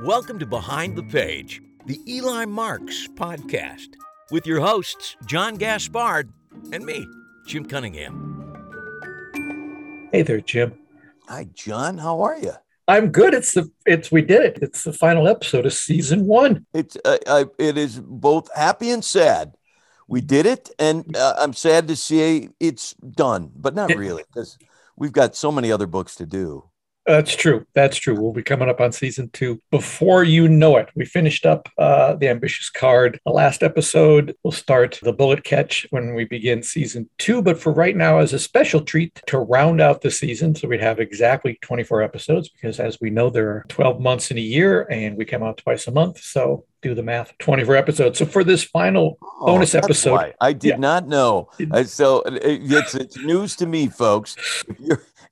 Welcome to Behind the Page, the Eli Marks podcast, with your hosts, John Gaspard and me, Jim Cunningham. Hey there, Jim. Hi, John. How are you? I'm good. We did it. It's the final episode of season one. It is both happy and sad. We did it, and I'm sad to see it's done, but not really, because we've got so many other books to do. That's true. We'll be coming up on season two before you know it. We finished up The Ambitious Card, the last episode. We'll start The Bullet Catch when we begin season two. But for right now, as a special treat to round out the season, so we'd have exactly 24 episodes, because as we know, there are 12 months in a year and we come out twice a month. So do the math, 24 episodes. So for this final bonus episode. Why. I did not know. So it's news to me, folks.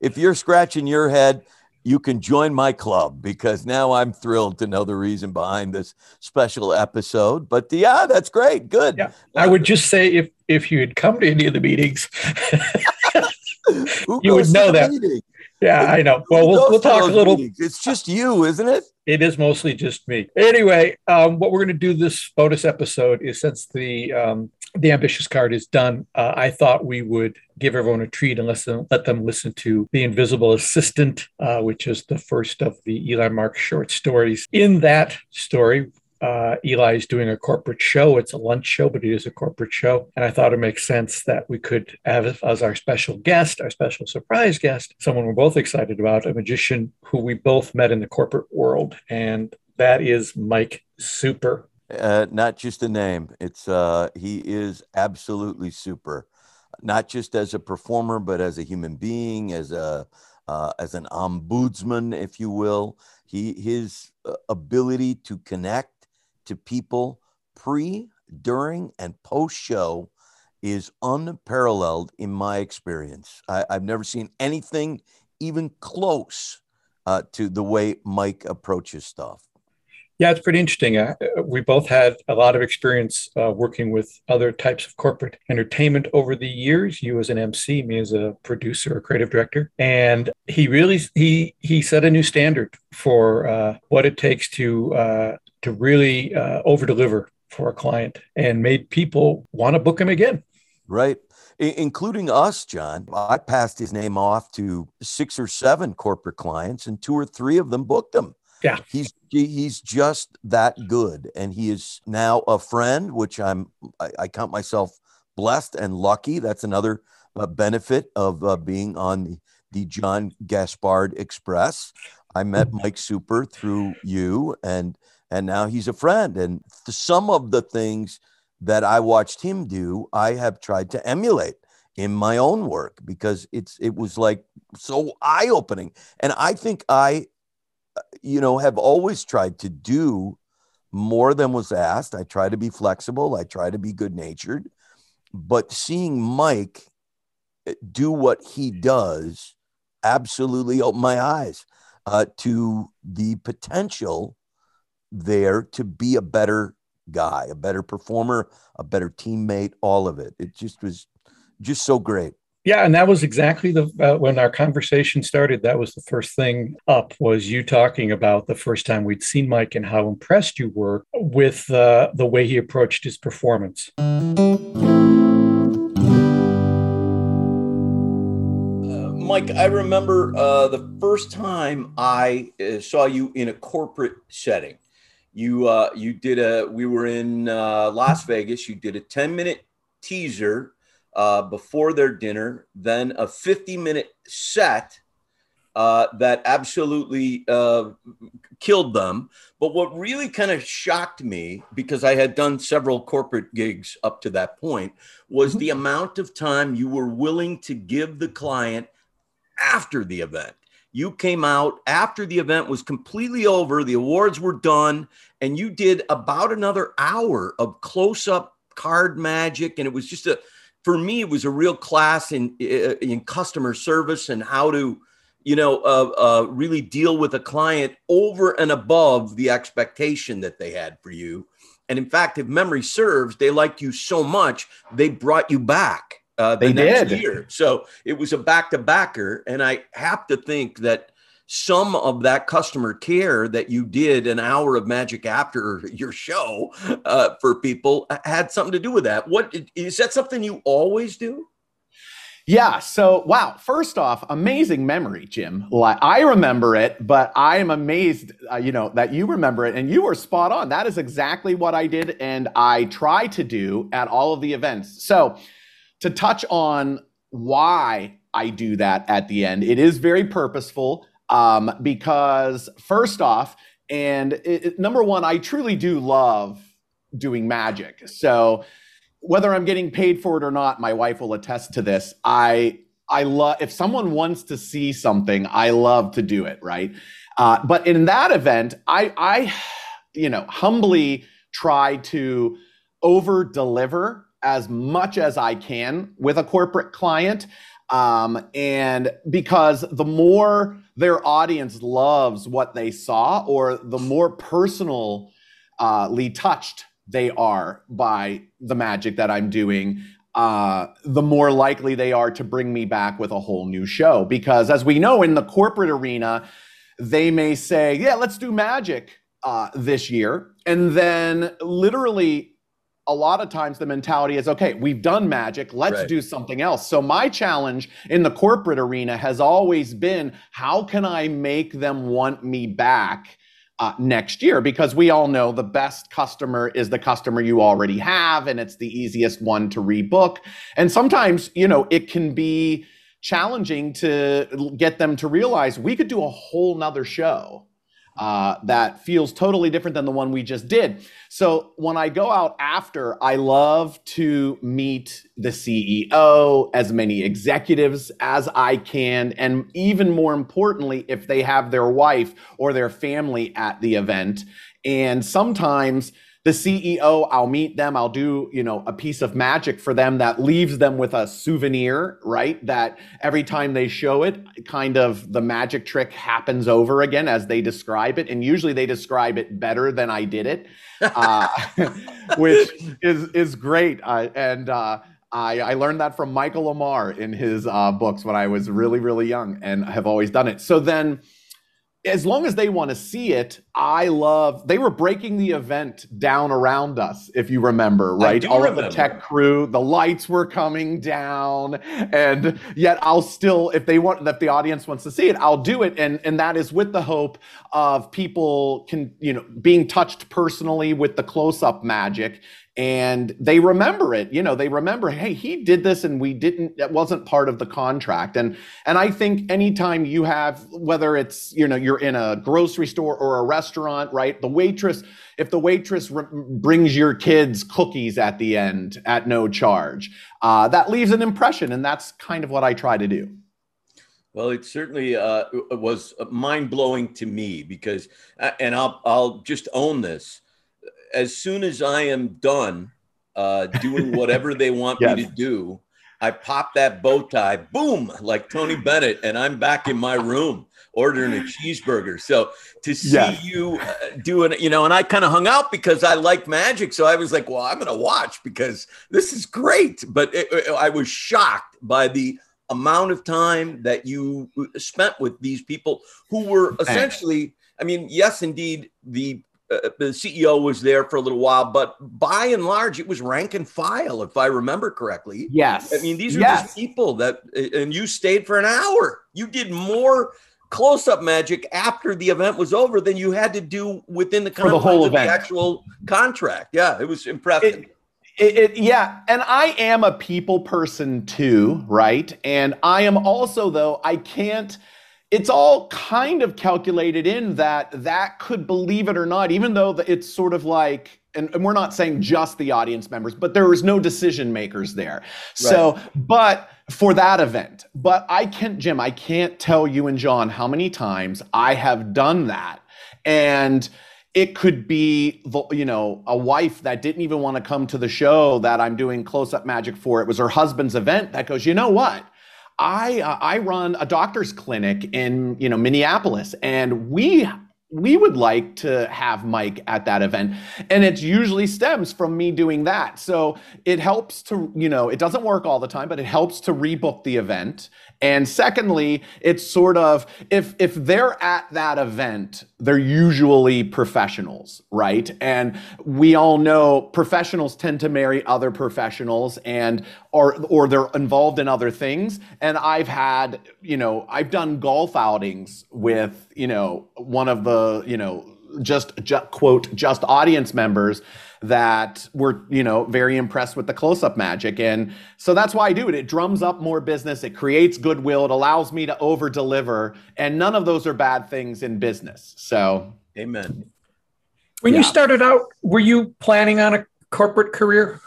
If you're scratching your head, you can join my club, because now I'm thrilled to know the reason behind this special episode. But yeah, that's great. Good. Yeah. I would just say if you had come to any of the meetings, you would know that. Meeting? Yeah, I know. Well, we'll talk a little. Meetings? It's just you, isn't it? It is mostly just me. Anyway, what we're going to do this bonus episode is, since the Ambitious Card is done, I thought we would give everyone a treat and let them listen to The Invisible Assistant, which is the first of the Eli Marks short stories. In that story, Eli is doing a corporate show. It's a lunch show, but it is a corporate show. And I thought it makes sense that we could have as our special guest, our special surprise guest, someone we're both excited about, a magician who we both met in the corporate world. And that is Mike Super. Not just a name. It's he is absolutely super, not just as a performer, but as a human being, as an ombudsman, if you will. His ability to connect to people pre, during, and post-show is unparalleled in my experience. I've never seen anything even close to the way Mike approaches stuff. Yeah, it's pretty interesting. We both had a lot of experience working with other types of corporate entertainment over the years. You as an MC, me as a producer or creative director. And he really, he set a new standard for what it takes to really over-deliver for a client, and made people want to book him again. Right. Including us, John. I passed his name off to 6 or 7 corporate clients, and 2 or 3 of them booked him. Yeah. He's just that good. And he is now a friend, which I count myself blessed and lucky. That's another benefit of being on the John Gaspard Express. I met Mike Super through you, and now he's a friend. And some of the things that I watched him do, I have tried to emulate in my own work, because it was like so eye-opening. And I think I have always tried to do more than was asked. I try to be flexible. I try to be good-natured. But seeing Mike do what he does absolutely opened my eyes to the potential there to be a better guy, a better performer, a better teammate, all of it. It just was just so great. Yeah, and that was exactly when our conversation started. That was the first thing up, was you talking about the first time we'd seen Mike and how impressed you were with the way he approached his performance. Mike, I remember the first time I saw you in a corporate setting. We were in Las Vegas. You did a 10-minute teaser before their dinner, then a 50-minute set that absolutely killed them. But what really kind of shocked me, because I had done several corporate gigs up to that point, was the amount of time you were willing to give the client after the event. You came out after the event was completely over, the awards were done, and you did about another hour of close-up card magic. And it was just for me, it was a real class in customer service and how to, really deal with a client over and above the expectation that they had for you. And in fact, if memory serves, they liked you so much, they brought you back. They next did. Year. So it was a back-to-backer. And I have to think that some of that customer care that you did an hour of magic after your show for people had something to do with that. What is that something you always do? Yeah. So, wow. First off, amazing memory, Jim. Like, I remember it, but I am amazed, you know, that you remember it, and you were spot on. That is exactly what I did, and I try to do at all of the events. So to touch on why I do that at the end, it is very purposeful, because first off, and number one, I truly do love doing magic. So whether I'm getting paid for it or not, my wife will attest to this. I love, if someone wants to see something, I love to do it, right? But in that event, I you know, humbly try to over deliver as much as I can with a corporate client. And because the more their audience loves what they saw, or the more personally touched they are by the magic that I'm doing, the more likely they are to bring me back with a whole new show. Because as we know, in the corporate arena, they may say, yeah, let's do magic this year. And then literally a lot of times the mentality is, okay, we've done magic, let's right. do something else. So my challenge in the corporate arena has always been, how can I make them want me back next year? Because we all know the best customer is the customer you already have, and it's the easiest one to rebook. And sometimes, you know, it can be challenging to get them to realize we could do a whole nother show that feels totally different than the one we just did. So when I go out after, I love to meet the CEO, as many executives as I can, and even more importantly, if they have their wife or their family at the event. And sometimes the CEO, I'll meet them, I'll do, you know, a piece of magic for them that leaves them with a souvenir, right? That every time they show it, kind of the magic trick happens over again as they describe it. And usually they describe it better than I did it, which is great. I learned that from Michael Lamar in his books when I was really, really young, and have always done it. So then, as long as they want to see it, I love, they were breaking the event down around us, if you remember, right? All remember. Of the tech crew, the lights were coming down, and yet I'll still, if they want, if the audience wants to see it, I'll do it. And that is with the hope of people can, you know, being touched personally with the close-up magic. And they remember it, you know, they remember, hey, he did this and we didn't, that wasn't part of the contract. And I think anytime you have, whether it's, you know, you're in a grocery store or a restaurant, right? The waitress, if the waitress brings your kids cookies at the end at no charge, that leaves an impression. And that's kind of what I try to do. Well, it certainly was mind-blowing to me because, and I'll just own this, as soon as I am done doing whatever they want yes. me to do, I pop that bow tie, boom, like Tony Bennett, and I'm back in my room ordering a cheeseburger. So to see yes. you doing it, you know, and I kind of hung out because I like magic. So I was like, well, I'm going to watch because this is great. But I was shocked by the amount of time that you spent with these people who were essentially, I mean, yes, indeed, the CEO was there for a little while, but by and large, it was rank and file, if I remember correctly. Yes. I mean, these are yes. just people that, and you stayed for an hour. You did more close-up magic after the event was over than you had to do within the confines of the actual contract. Yeah, it was impressive. Yeah, and I am a people person too, right? And I am also, though, I can't, it's all kind of calculated in that could, believe it or not, even though it's sort of like, and we're not saying just the audience members, but there was no decision makers there. Right. So, but for that event, but I can't, Jim, I can't tell you and John how many times I have done that. And it could be, you know, a wife that didn't even want to come to the show that I'm doing close-up magic for. It was her husband's event that goes, you know what? I run a doctor's clinic in, you know, Minneapolis, and we we would like to have Mike at that event. And it usually stems from me doing that. So it helps to, you know, it doesn't work all the time, but it helps to rebook the event. And secondly, it's sort of, if they're at that event, they're usually professionals, right? And we all know professionals tend to marry other professionals and or they're involved in other things. And I've had, you know, I've done golf outings with, you know, one of the, you know, just audience members that were, you know, very impressed with the close-up magic. And so that's why I do it. It drums up more business. It creates goodwill. It allows me to over-deliver. And none of those are bad things in business. So, amen. When you started out, were you planning on a corporate career?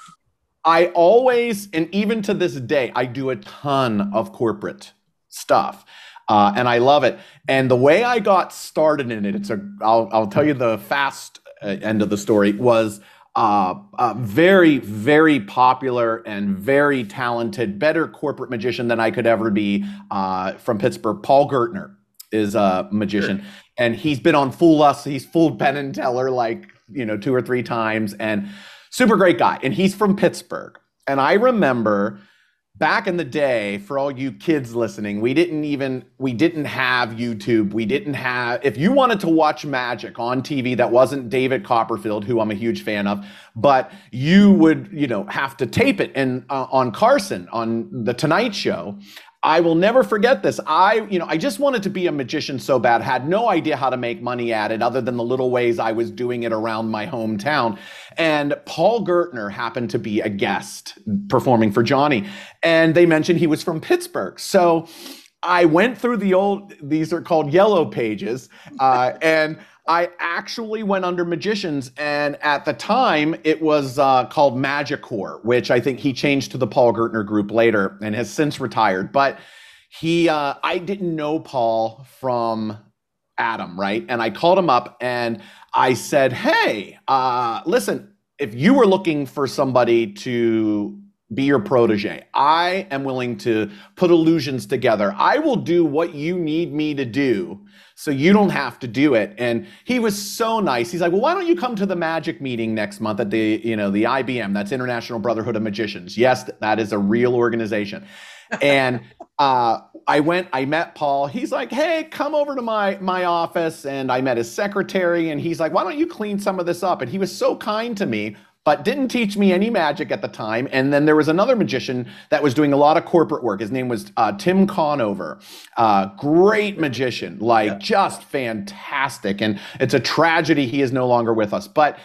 I always, and even to this day, I do a ton of corporate stuff. And I love it. And the way I got started in it, I'll tell you the fast end of the story, was a very, very popular and very talented, better corporate magician than I could ever be from Pittsburgh. Paul Gertner is a magician. Sure. And he's been on Fool Us. He's fooled Ben and Teller like, you know, 2 or 3 times, and super great guy. And he's from Pittsburgh. And I remember back in the day, for all you kids listening, we didn't have YouTube. We didn't have, if you wanted to watch magic on TV, that wasn't David Copperfield, who I'm a huge fan of, but you would, you know, have to tape it. And on Carson, on the Tonight Show, I will never forget this. I just wanted to be a magician so bad, had no idea how to make money at it other than the little ways I was doing it around my hometown. And Paul Gertner happened to be a guest performing for Johnny. And they mentioned he was from Pittsburgh. So I went through these are called yellow pages. And I actually went under magicians, and at the time it was called Magicor, which I think he changed to the Paul Gertner Group later and has since retired. But he, I didn't know Paul from Adam, right? And I called him up and I said, hey, listen, if you were looking for somebody to be your protege, I am willing to put illusions together. I will do what you need me to do so you don't have to do it. And he was so nice. He's like, well, why don't you come to the magic meeting next month at the, you know, the IBM, that's International Brotherhood of Magicians. Yes, that is a real organization. And I met Paul. He's like, hey, come over to my office. And I met his secretary and he's like, why don't you clean some of this up? And he was so kind to me, but didn't teach me any magic at the time. And then there was another magician that was doing a lot of corporate work. His name was Tim Conover, great magician, like just fantastic. And it's a tragedy he is no longer with us. But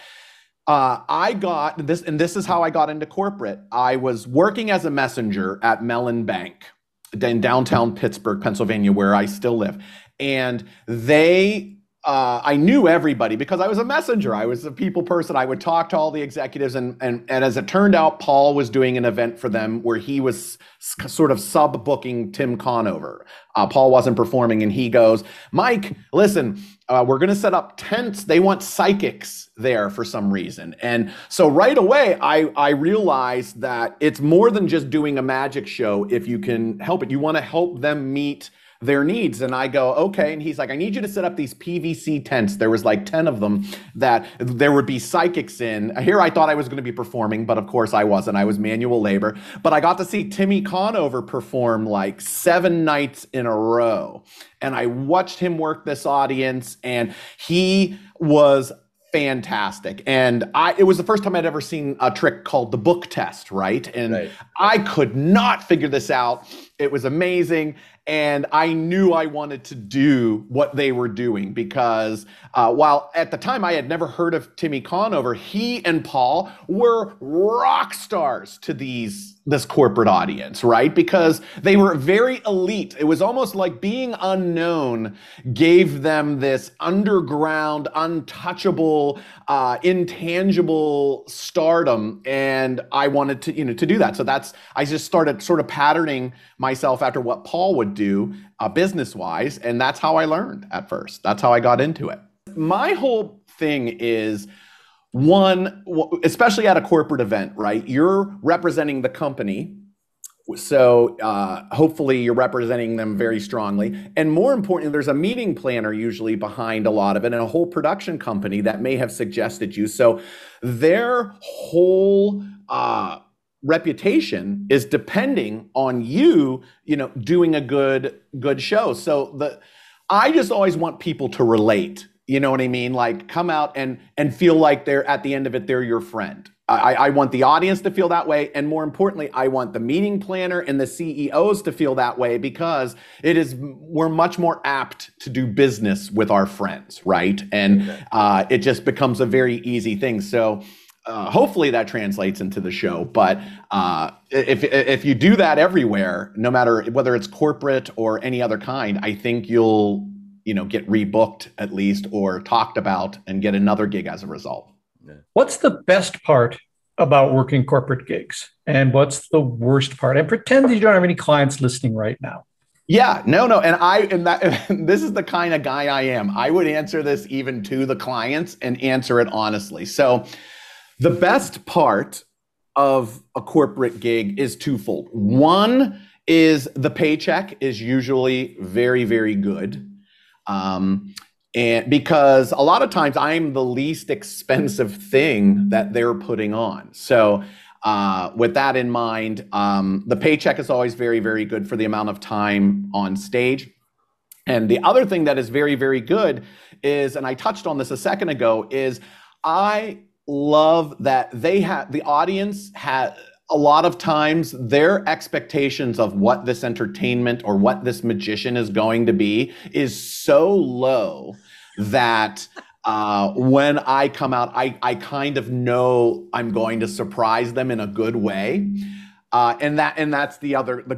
I got this, and this is how I got into corporate. I was working as a messenger at Mellon Bank in downtown Pittsburgh, Pennsylvania, where I still live. And they... I knew everybody because I was a messenger. I was a people person. I would talk to all the executives. And as it turned out, Paul was doing an event for them where he was sort of sub-booking Tim Conover. Paul wasn't performing, and he goes, Mike, listen, we're going to set up tents. They want psychics there for some reason. And so right away, I realized that it's more than just doing a magic show if you can help it. You want to help them meet their needs. And I go, okay. And he's like, I need you to set up these PVC tents. There was like 10 of them that there would be psychics in. Here I thought I was going to be performing, but of course I wasn't. I was manual labor. But I got to see Timmy Conover perform like 7 nights in a row. And I watched him work this audience, and he was fantastic. And it was the first time I'd ever seen a trick called the book test, right? And I could not figure this out. It was amazing. And I knew I wanted to do what they were doing because while at the time I had never heard of Timmy Conover, he and Paul were rock stars to this corporate audience, right? Because they were very elite. It was almost like being unknown gave them this underground, untouchable, intangible stardom. And I wanted to, you know, to do that. So I just started sort of patterning myself after what Paul would do business-wise. And that's how I learned at first. That's how I got into it. My whole thing is, one, especially at a corporate event, right? You're representing the company So hopefully you're representing them very strongly. And more importantly, there's a meeting planner usually behind a lot of it and a whole production company that may have suggested you. So their whole reputation is depending on you, doing a good show. So I just always want people to relate. You know what I mean? Like come out and feel like they're at the end of it, they're your friend. I want the audience to feel that way. And more importantly, I want the meeting planner and the CEOs to feel that way, because it is, we're much more apt to do business with our friends, right? And it just becomes a very easy thing. So hopefully that translates into the show. But if you do that everywhere, no matter whether it's corporate or any other kind, I think you'll get rebooked at least, or talked about, and get another gig as a result. What's the best part about working corporate gigs, and what's the worst part? And pretend that you don't have any clients listening right now. Yeah, no. And this is the kind of guy I am. I would answer this even to the clients and answer it honestly. So the best part of a corporate gig is twofold. One is the paycheck is usually very, very good. And because a lot of times I'm the least expensive thing that they're putting on. So with that in mind, the paycheck is always very, very good for the amount of time on stage. And the other thing that is very, very good is, and I touched on this a second ago, is I love that they have, the audience has, a lot of times their expectations of what this entertainment or what this magician is going to be is so low that when I come out, I kind of know I'm going to surprise them in a good way. And that's the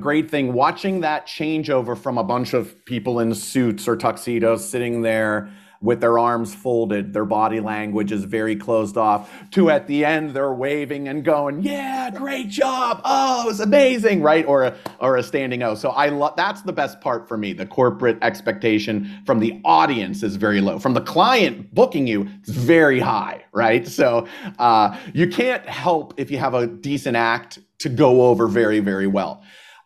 great thing, watching that changeover from a bunch of people in suits or tuxedos sitting there with their arms folded, their body language is very closed off, to at the end, they're waving and going, yeah, great job, oh, it was amazing, right? Or a standing O. So that's the best part for me. The corporate expectation from the audience is very low. From the client booking you, it's very high, right? So you can't help, if you have a decent act, to go over very, very well.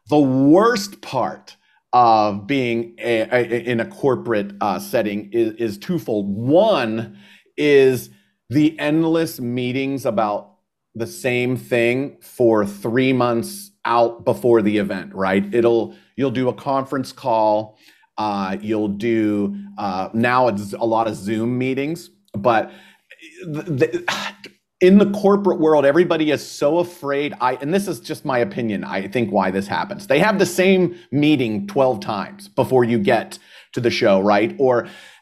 The worst part of being in a corporate setting is twofold. One is the endless meetings about the same thing for 3 months out before the event, right? You'll do a conference call, you'll do, now it's a lot of Zoom meetings, but in the corporate world, everybody is so afraid. And this is just my opinion, I think, why this happens. They have the same meeting 12 times before you get to the show, right?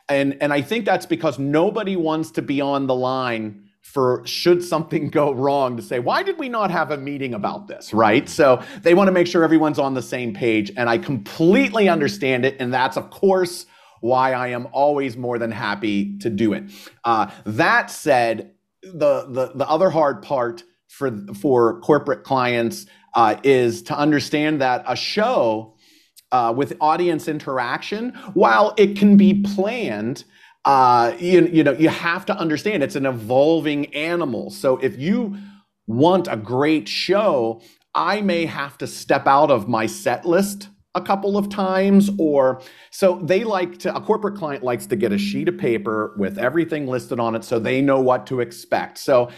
And I think that's because nobody wants to be on the line for, should something go wrong, to say, why did we not have a meeting about this, right? So they want to make sure everyone's on the same page, and I completely understand it. And that's, of course, why I am always more than happy to do it. That said, the other hard part for corporate clients is to understand that a show with audience interaction, while it can be planned, you have to understand it's an evolving animal. So if you want a great show, I may have to step out of my set list a couple of times, or so they like to, a corporate client likes to get a sheet of paper with everything listed on it so they know what to expect. So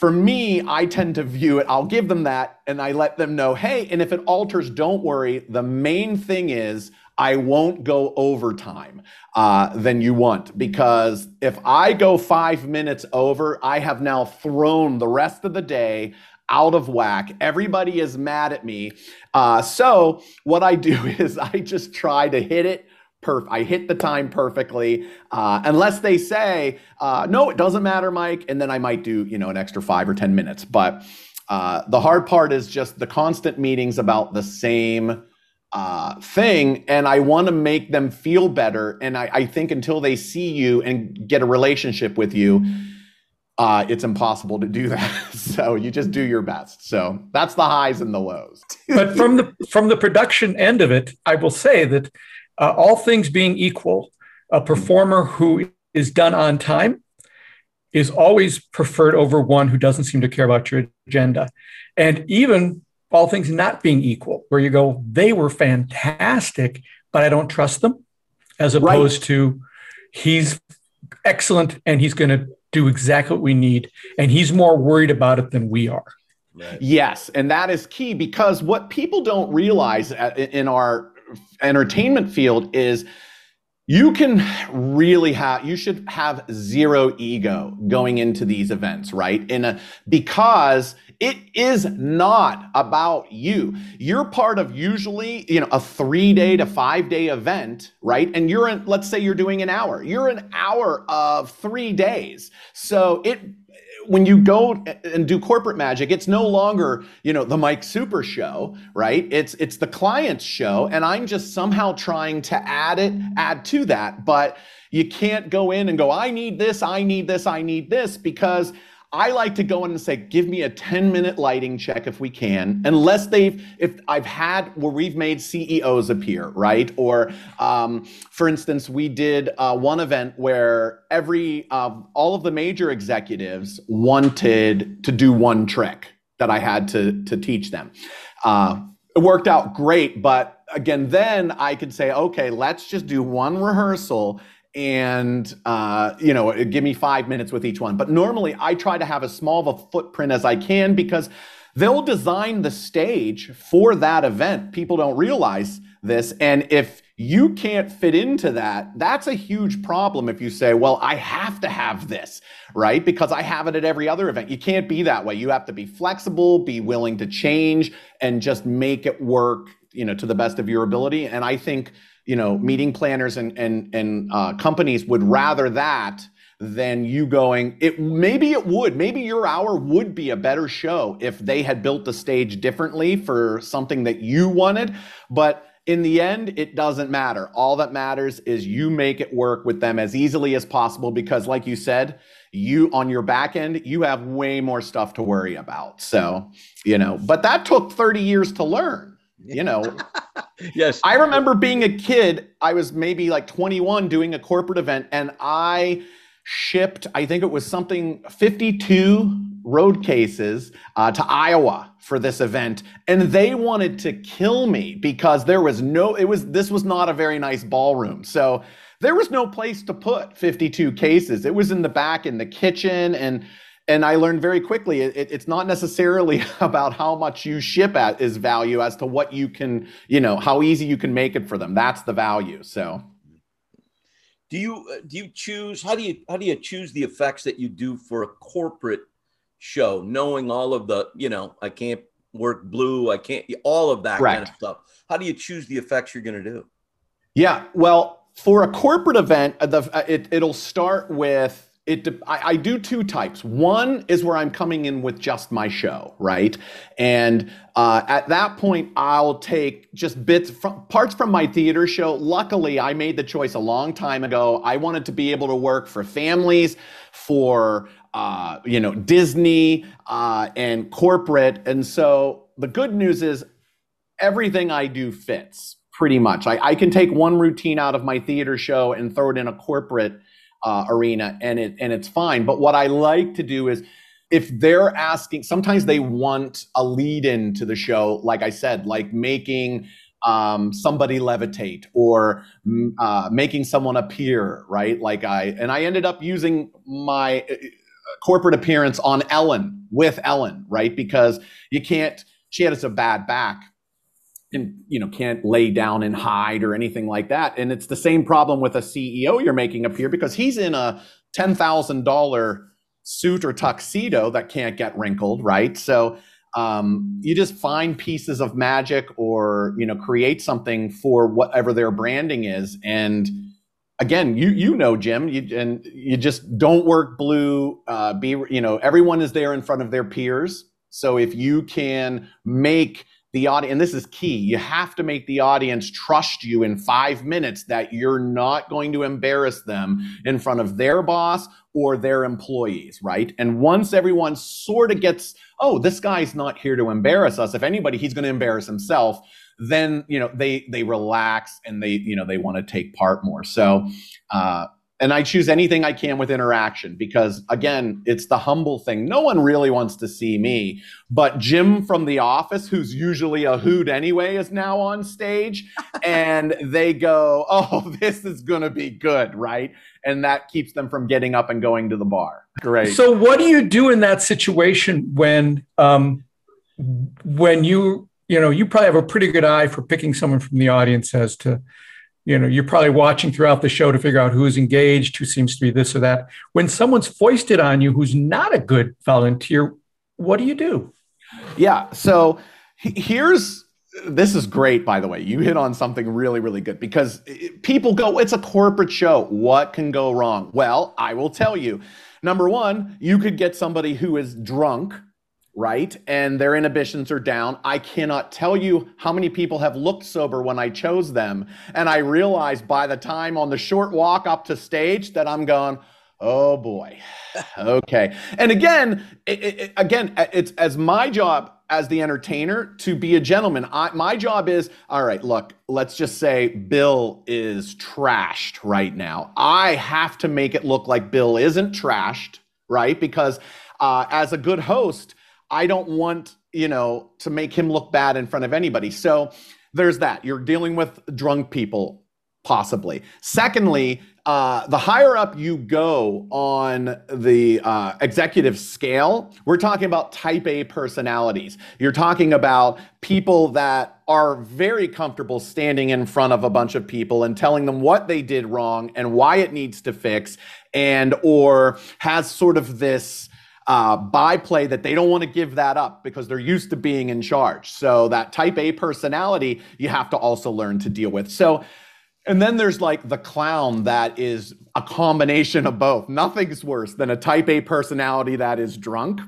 for me, I tend to view it, I'll give them that and I let them know, hey, and if it alters, don't worry. The main thing is I won't go overtime than you want, because if I go 5 minutes over, I have now thrown the rest of the day out of whack. Everybody is mad at me. So what I do is I just try to hit it. I hit the time perfectly, unless they say, no, it doesn't matter, Mike. And then I might do, an extra 5 or 10 minutes. But the hard part is just the constant meetings about the same thing. And I want to make them feel better. And I think until they see you and get a relationship with you, it's impossible to do that. So you just do your best. So that's the highs and the lows. But from the production end of it, I will say that all things being equal, a performer who is done on time is always preferred over one who doesn't seem to care about your agenda. And even all things not being equal, where you go, they were fantastic, but I don't trust them, as opposed to he's excellent and he's going to do exactly what we need. And he's more worried about it than we are. Right. Yes. And that is key, because what people don't realize in our entertainment field is you can really have, you should have zero ego going into these events, right? Because it is not about you. You're part of usually, a 3-day to 5-day event, right? And you're in, let's say you're doing an hour. You're an hour of 3 days. So when you go and do corporate magic, it's no longer, the Mike Super show, right? It's the client's show. And I'm just somehow trying to add to that. But you can't go in and go, I need this, because I like to go in and say, give me a 10-minute lighting check if we can, where we've made CEOs appear, right? Or, for instance, we did one event where all of the major executives wanted to do one trick that I had to teach them. It worked out great, but again, then I could say, okay, let's just do one rehearsal and give me 5 minutes with each one. But normally I try to have as small of a footprint as I can, because they'll design the stage for that event. People don't realize this. And if you can't fit into that, that's a huge problem. If you say, well, I have to have this, right? Because I have it at every other event. You can't be that way. You have to be flexible, be willing to change, and just make it work, to the best of your ability. And I think meeting planners and companies would rather that than you going, maybe your hour would be a better show if they had built the stage differently for something that you wanted. But in the end, it doesn't matter. All that matters is you make it work with them as easily as possible, because like you said, you on your back end, you have way more stuff to worry about. So, but that took 30 years to learn. Yes. I remember being a kid, I was maybe like 21 doing a corporate event, and I shipped, I think it was something 52 road cases to Iowa for this event. And they wanted to kill me because this was not a very nice ballroom. So there was no place to put 52 cases. It was in the back in the kitchen. And I learned very quickly, it's not necessarily about how much you ship at is value as to what you can, how easy you can make it for them. That's the value. So do you choose, how do you choose the effects that you do for a corporate show, knowing all of the, I can't work blue, I can't, all of that kind of stuff. How do you choose the effects you're going to do? Yeah. Well, for a corporate event, it'll start with, I do two types. One is where I'm coming in with just my show, right? And at that point, I'll take just parts from my theater show. Luckily, I made the choice a long time ago. I wanted to be able to work for families, for Disney and corporate. And so the good news is everything I do fits pretty much. I can take one routine out of my theater show and throw it in a corporate arena, and it's fine. But what I like to do is, if they're asking, sometimes they want a lead in to the show, like I said, like making somebody levitate or making someone appear, right? Like I ended up using my corporate appearance on Ellen, with Ellen, right? Because she had a bad back, and can't lay down and hide or anything like that. And it's the same problem with a CEO you're making appear, because he's in a $10,000 suit or tuxedo that can't get wrinkled, right? So you just find pieces of magic, or create something for whatever their branding is. And again, Jim, you just don't work blue. Everyone is there in front of their peers. So if you can make the audience, and this is key, you have to make the audience trust you in 5 minutes that you're not going to embarrass them in front of their boss or their employees, right? And once everyone sort of gets, oh, this guy's not here to embarrass us. If anybody, he's going to embarrass himself. Then, they relax, and they want to take part more. So And I choose anything I can with interaction because, again, it's the humble thing. No one really wants to see me. But Jim from The Office, who's usually a hoot anyway, is now on stage. And they go, oh, this is going to be good, right? And that keeps them from getting up and going to the bar. Great. So what do you do in that situation when you probably have a pretty good eye for picking someone from the audience as to, you're probably watching throughout the show to figure out who's engaged, who seems to be this or that. When someone's foisted on you who's not a good volunteer, what do you do? Yeah, so this is great, by the way. You hit on something really, really good because people go, it's a corporate show. What can go wrong? Well, I will tell you. Number one, you could get somebody who is drunk, right? And their inhibitions are down. I cannot tell you how many people have looked sober when I chose them. And I realized by the time on the short walk up to stage that I'm going, oh boy, okay. And again, it's as my job as the entertainer to be a gentleman. My job is, all right, look, let's just say Bill is trashed right now. I have to make it look like Bill isn't trashed, right? Because as a good host, I don't want, to make him look bad in front of anybody. So there's that. You're dealing with drunk people, possibly. Secondly, the higher up you go on the executive scale, we're talking about type A personalities. You're talking about people that are very comfortable standing in front of a bunch of people and telling them what they did wrong and why it needs to fix, and or has sort of this byplay that they don't want to give that up because they're used to being in charge. So that type A personality, you have to also learn to deal with. So, and then there's like the clown that is a combination of both. Nothing's worse than a type A personality that is drunk.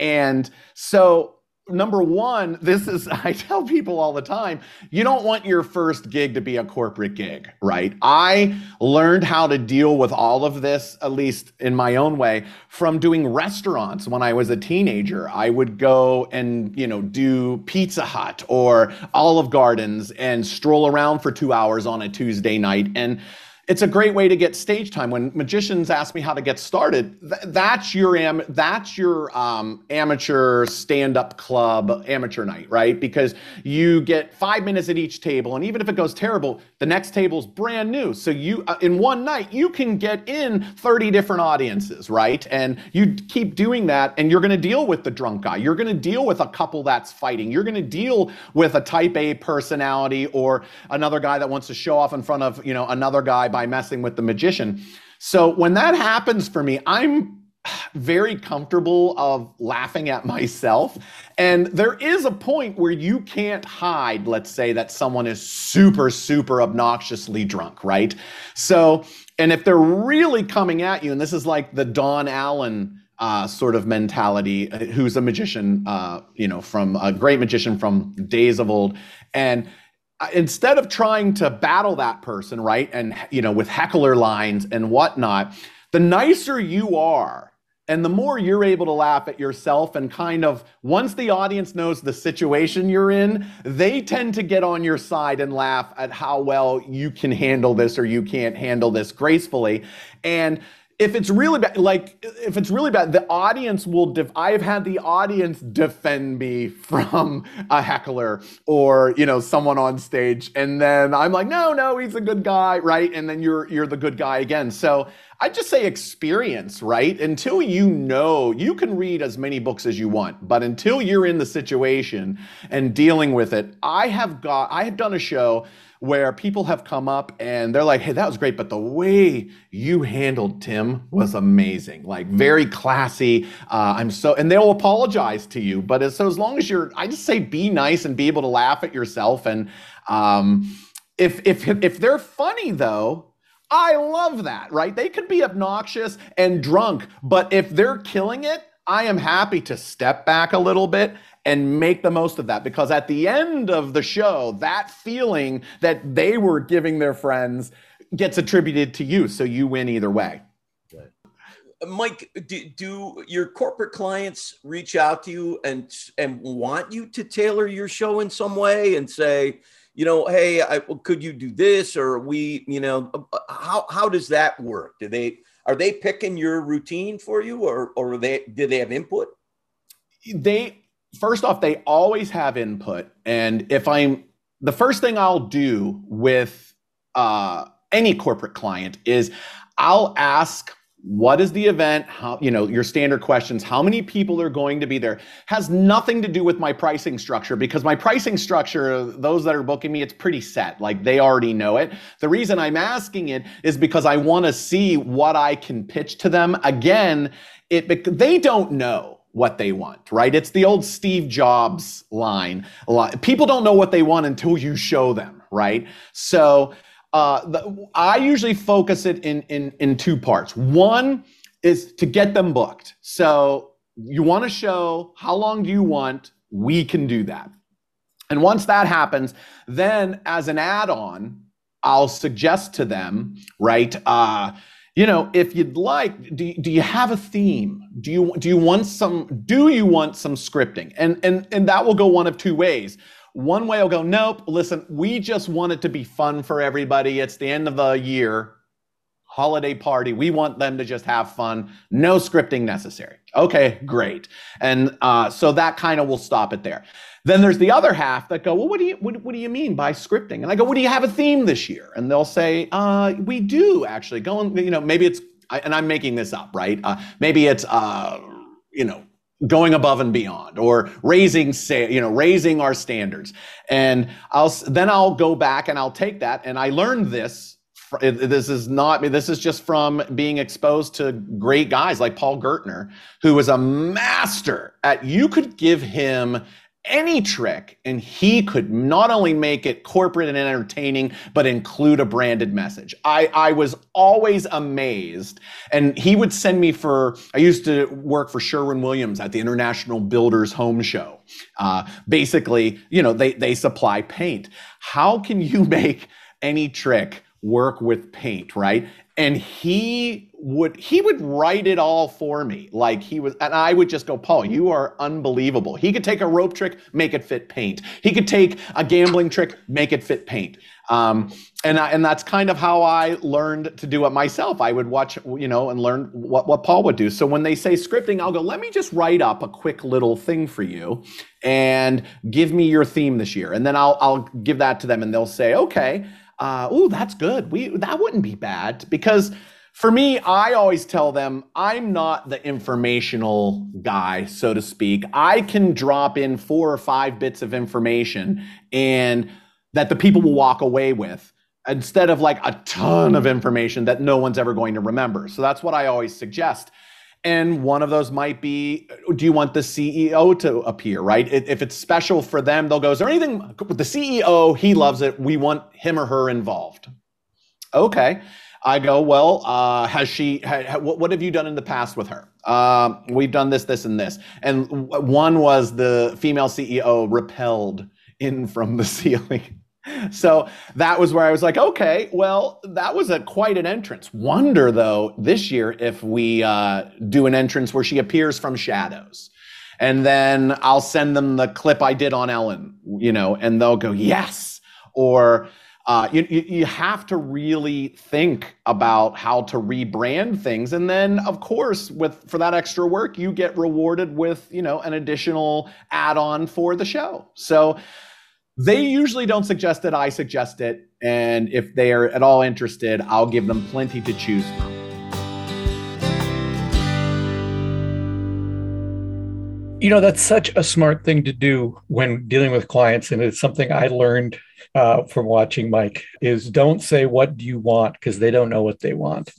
And so number one, I tell people all the time, you don't want your first gig to be a corporate gig, right? I learned how to deal with all of this, at least in my own way, from doing restaurants when I was a teenager. I would go and, do Pizza Hut or Olive Gardens and stroll around for 2 hours on a Tuesday night. And it's a great way to get stage time. When magicians ask me how to get started, that's your amateur stand-up club amateur night, right? Because you get 5 minutes at each table, and even if it goes terrible, the next table's brand new. So you, in one night, you can get in 30 different audiences, right? And you keep doing that, and you're gonna deal with the drunk guy. You're gonna deal with a couple that's fighting. You're gonna deal with a type A personality or another guy that wants to show off in front of, another guy by messing with the magician. So when that happens for me, I'm very comfortable of laughing at myself. And there is a point where you can't hide, let's say, that someone is super, super obnoxiously drunk, right? So, and if they're really coming at you, and this is like the Don Allen sort of mentality, who's a magician, from a great magician from days of old. And instead of trying to battle that person, right, and, with heckler lines and whatnot, the nicer you are and the more you're able to laugh at yourself, and kind of once the audience knows the situation you're in, they tend to get on your side and laugh at how well you can handle this or you can't handle this gracefully. And if it's really bad, the audience will, I've had the audience defend me from a heckler or, someone on stage. And then I'm like, no, he's a good guy, right? And then you're the good guy again. So I just say experience, right? Until you can read as many books as you want, but until you're in the situation and dealing with it, I have done a show where people have come up and they're like, hey, that was great, but the way you handled Tim was amazing. Like, very classy, and they'll apologize to you. But as long as I just say, be nice and be able to laugh at yourself. And if they're funny though, I love that, right? They could be obnoxious and drunk, but if they're killing it, I am happy to step back a little bit and make the most of that, because at the end of the show, that feeling that they were giving their friends gets attributed to you, so you win either way. Right. Mike, do your corporate clients reach out to you and want you to tailor your show in some way and say, you know, hey, could you do this? Or we, you know, how does that work? Are they picking your routine for you, or do they have input? First off, they always have input. And if the first thing I'll do with any corporate client is I'll ask, what is the event? How, you know, your standard questions, how many people are going to be there? Has nothing to do with my pricing structure, because my pricing structure, those that are booking me, it's pretty set. Like, they already know it. The reason I'm asking it is because I want to see what I can pitch to them. Again, they don't know what they want, right? It's the old Steve Jobs line. A lot, people don't know what they want until you show them, right? So I usually focus it in two parts. One is to get them booked. So you want to show, how long do you want? We can do that. And once that happens, then as an add-on, I'll suggest to them, right? You know, if you'd like, do you have a theme? Do you want some scripting? And that will go one of two ways. One way will go, nope, listen, we just want it to be fun for everybody. It's the end of the year, holiday party. We want them to just have fun. No scripting necessary. Okay, great. And so that kind of will stop it there. Then there's the other half that go, well, what do you mean by scripting? And I go, well, do you have a theme this year? And they'll say, we do actually. Go on, you know, maybe it's, and I'm making this up, right? Maybe it's, you know, going above and beyond, or raising our standards. And I'll go back and I'll take that. And I learned this. This is just from being exposed to great guys like Paul Gertner, who was a master at, you could give him any trick and he could not only make it corporate and entertaining, but include a branded message. I was always amazed. And he would send me I used to work for Sherwin-Williams at the International Builders Home Show. Basically, you know, they supply paint. How can you make any trick work with paint, right? And he would write it all for me. Like, and I would just go, Paul, you are unbelievable. He could take a rope trick, make it fit paint. He could take a gambling trick, make it fit paint. And that's kind of how I learned to do it myself. I would watch, you know, and learn what Paul would do. So when they say scripting, I'll go, let me just write up a quick little thing for you and give me your theme this year. And then I'll give that to them and they'll say, okay, oh, that's good. That wouldn't be bad, because for me, I always tell them I'm not the informational guy, so to speak. I can drop in 4 or 5 bits of information and that the people will walk away with, instead of like a ton of information that no one's ever going to remember. So that's what I always suggest. And one of those might be, do you want the CEO to appear, right? If it's special for them, they'll go, is there anything with the CEO? He loves it. We want him or her involved. Okay. I go, well, what have you done in the past with her? We've done this, this, and this. And one was the female CEO rappelled in from the ceiling. So that was where I was like, okay, well, that was quite an entrance. Wonder, though, this year if we do an entrance where she appears from shadows. And then I'll send them the clip I did on Ellen, you know, and they'll go, yes. Or you have to really think about how to rebrand things. And then, of course, for that extra work, you get rewarded with, you know, an additional add-on for the show. So they usually don't suggest it, I suggest it. And if they are at all interested, I'll give them plenty to choose from. You know, that's such a smart thing to do when dealing with clients. And it's something I learned from watching Mike, is don't say, what do you want? Because they don't know what they want.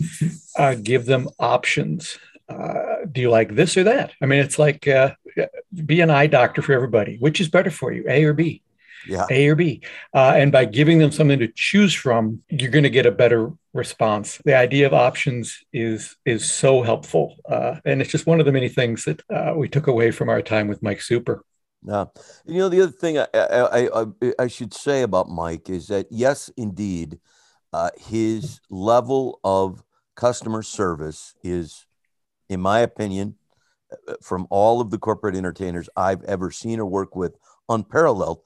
Give them options. Do you like this or that? I mean, it's like, be an eye doctor for everybody. Which is better for you, A or B? Yeah. A or B. And by giving them something to choose from, you're going to get a better response. The idea of options is so helpful. And it's just one of the many things that we took away from our time with Mike Super. Yeah. You know, the other thing I should say about Mike is that, yes, indeed, his level of customer service is, in my opinion, from all of the corporate entertainers I've ever seen or worked with, unparalleled.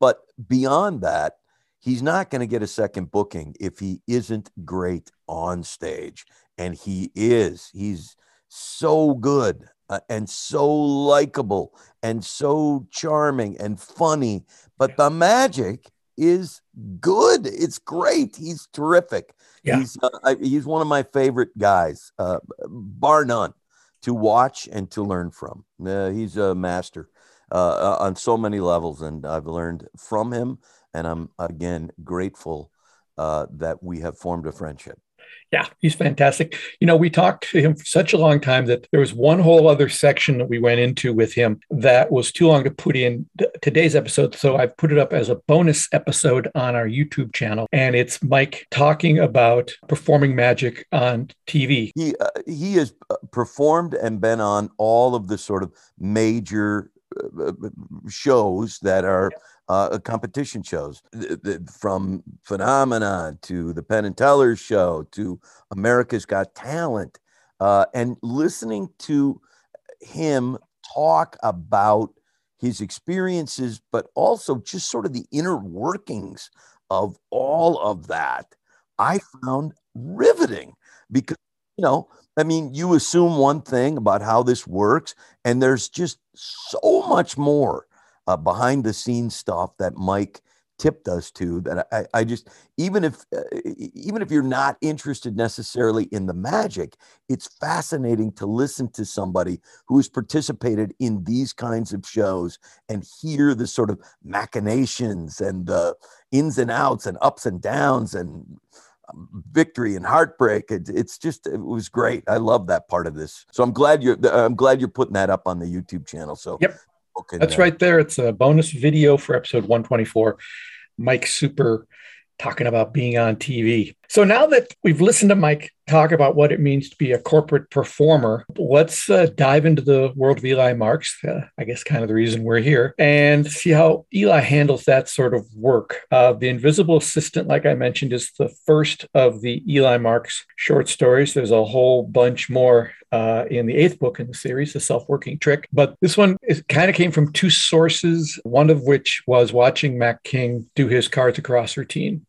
But beyond that, he's not going to get a second booking if he isn't great on stage. And he is. He's so good and so likable and so charming and funny. But the magic is good. It's great. He's terrific. Yeah. He's one of my favorite guys, bar none, to watch and to learn from. He's a master on so many levels, and I've learned from him. And I'm, again, grateful that we have formed a friendship. Yeah, he's fantastic. You know, we talked to him for such a long time that there was one whole other section that we went into with him that was too long to put in today's episode. So I've put it up as a bonus episode on our YouTube channel. And it's Mike talking about performing magic on TV. He has performed and been on all of the sort of major shows that are competition shows, from Phenomenon to the Penn and Teller show to America's Got Talent, and listening to him talk about his experiences, but also just sort of the inner workings of all of that, I found riveting. Because, you know, I mean, you assume one thing about how this works, and there's just so much more behind the scenes stuff that Mike tipped us to, that I just, even if you're not interested necessarily in the magic, it's fascinating to listen to somebody who has participated in these kinds of shows and hear the sort of machinations and the ins and outs and ups and downs and victory and heartbreak. It was great. I love that part of this. So I'm glad you're putting that up on the YouTube channel. So yep. Okay, that's right there. It's a bonus video for episode 124, Mike Super talking about being on TV. So now that we've listened to Mike talk about what it means to be a corporate performer, let's dive into the world of Eli Marks, I guess kind of the reason we're here, and see how Eli handles that sort of work. The Invisible Assistant, like I mentioned, is the first of the Eli Marks short stories. There's a whole bunch more in the 8th book in the series, The Self-Working Trick. But this one kind of came from two sources, one of which was watching Mac King do his cards across routine.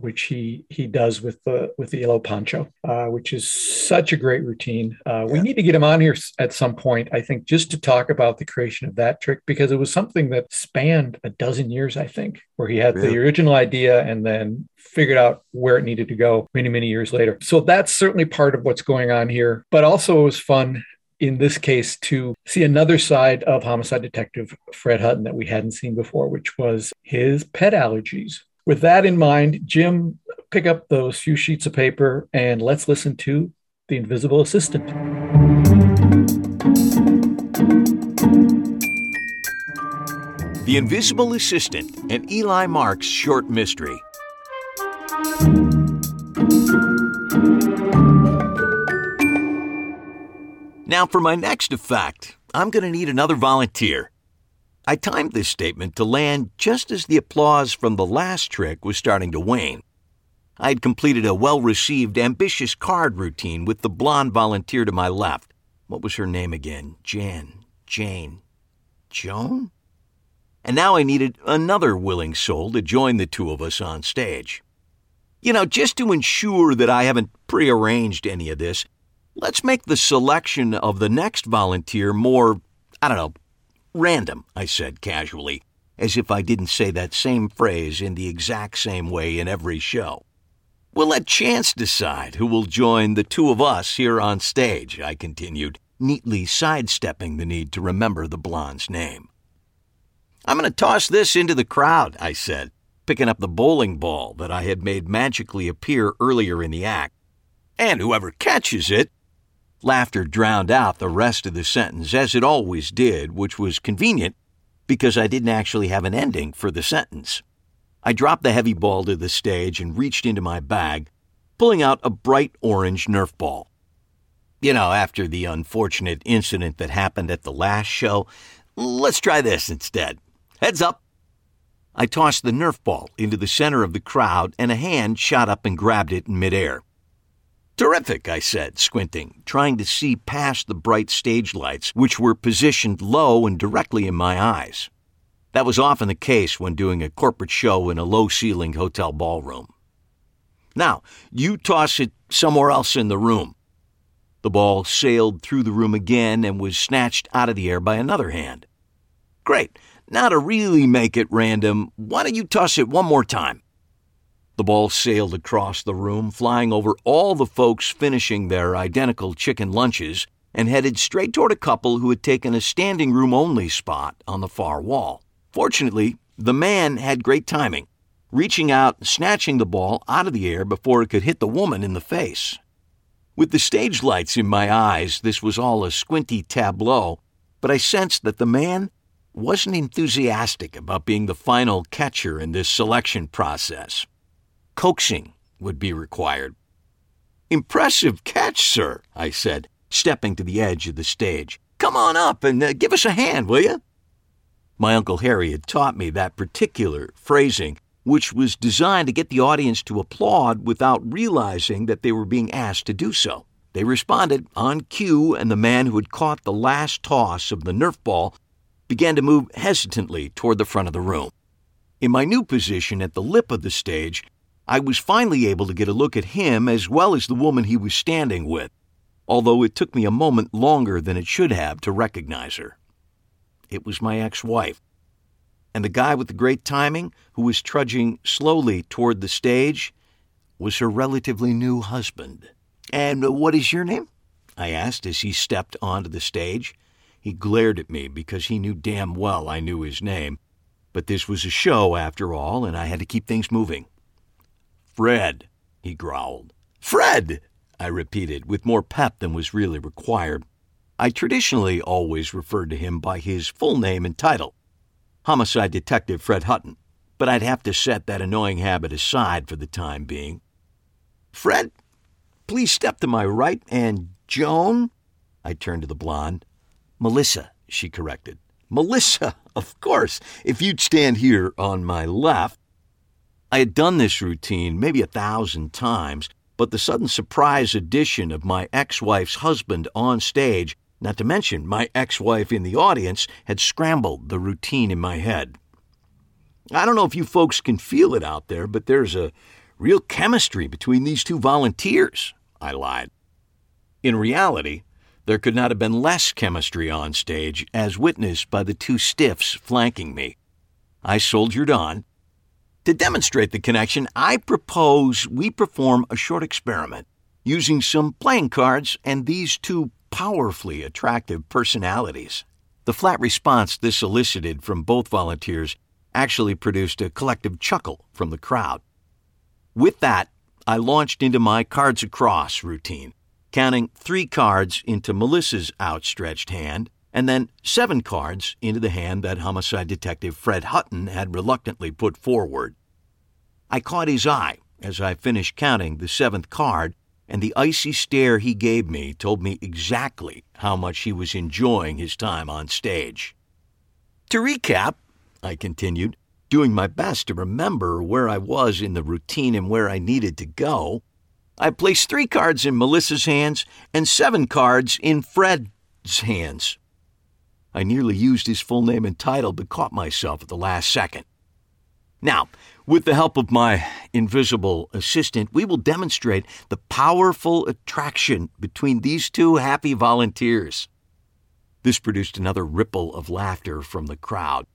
Which he does with the yellow poncho, which is such a great routine. We need to get him on here at some point, I think, just to talk about the creation of that trick, because it was something that spanned a dozen years, I think, where he had the original idea and then figured out where it needed to go many, many years later. So that's certainly part of what's going on here. But also it was fun in this case to see another side of homicide detective Fred Hutton that we hadn't seen before, which was his pet allergies. With that in mind, Jim, pick up those few sheets of paper and let's listen to The Invisible Assistant. The Invisible Assistant, an Eli Marks short mystery. Now for my next fact, I'm going to need another volunteer. I timed this statement to land just as the applause from the last trick was starting to wane. I had completed a well-received ambitious card routine with the blonde volunteer to my left. What was her name again? Joan? And now I needed another willing soul to join the two of us on stage. You know, just to ensure that I haven't prearranged any of this, let's make the selection of the next volunteer more, I don't know, random, I said casually, as if I didn't say that same phrase in the exact same way in every show. We'll let chance decide who will join the two of us here on stage, I continued, neatly sidestepping the need to remember the blonde's name. I'm going to toss this into the crowd, I said, picking up the bowling ball that I had made magically appear earlier in the act. And whoever catches it... Laughter drowned out the rest of the sentence, as it always did, which was convenient because I didn't actually have an ending for the sentence. I dropped the heavy ball to the stage and reached into my bag, pulling out a bright orange Nerf ball. You know, after the unfortunate incident that happened at the last show, let's try this instead. Heads up! I tossed the Nerf ball into the center of the crowd, and a hand shot up and grabbed it in midair. Terrific, I said, squinting, trying to see past the bright stage lights, which were positioned low and directly in my eyes. That was often the case when doing a corporate show in a low-ceilinged hotel ballroom. Now, you toss it somewhere else in the room. The ball sailed through the room again and was snatched out of the air by another hand. Great. Now to really make it random, why don't you toss it one more time? The ball sailed across the room, flying over all the folks finishing their identical chicken lunches, and headed straight toward a couple who had taken a standing room-only spot on the far wall. Fortunately, the man had great timing, reaching out and snatching the ball out of the air before it could hit the woman in the face. With the stage lights in my eyes, this was all a squinty tableau, but I sensed that the man wasn't enthusiastic about being the final catcher in this selection process. Coaxing would be required. "Impressive catch, sir," I said, stepping to the edge of the stage. "Come on up and give us a hand, will you?" My Uncle Harry had taught me that particular phrasing, which was designed to get the audience to applaud without realizing that they were being asked to do so. They responded on cue, and the man who had caught the last toss of the Nerf ball began to move hesitantly toward the front of the room. In my new position at the lip of the stage, I was finally able to get a look at him as well as the woman he was standing with, although it took me a moment longer than it should have to recognize her. It was my ex-wife. And the guy with the great timing, who was trudging slowly toward the stage, was her relatively new husband. "And what is your name?" I asked as he stepped onto the stage. He glared at me because he knew damn well I knew his name. But this was a show, after all, and I had to keep things moving. "Fred," he growled. "Fred!" I repeated, with more pep than was really required. I traditionally always referred to him by his full name and title, Homicide Detective Fred Hutton, but I'd have to set that annoying habit aside for the time being. "Fred, please step to my right, and Joan," I turned to the blonde. "Melissa," she corrected. "Melissa, of course, if you'd stand here on my left." I had done this routine maybe 1,000 times, but the sudden surprise addition of my ex-wife's husband on stage, not to mention my ex-wife in the audience, had scrambled the routine in my head. I don't know if you folks can feel it out there, but there's a real chemistry between these two volunteers, I lied. In reality, there could not have been less chemistry on stage, as witnessed by the two stiffs flanking me. I soldiered on. To demonstrate the connection, I propose we perform a short experiment using some playing cards and these two powerfully attractive personalities. The flat response this elicited from both volunteers actually produced a collective chuckle from the crowd. With that, I launched into my cards across routine, counting 3 cards into Melissa's outstretched hand and then 7 cards into the hand that Homicide Detective Fred Hutton had reluctantly put forward. I caught his eye as I finished counting the 7th card, and the icy stare he gave me told me exactly how much he was enjoying his time on stage. "To recap," I continued, doing my best to remember where I was in the routine and where I needed to go, I placed 3 cards in Melissa's hands and 7 cards in Fred's hands. I nearly used his full name and title, but caught myself at the last second. Now, with the help of my invisible assistant, we will demonstrate the powerful attraction between these two happy volunteers. This produced another ripple of laughter from the crowd.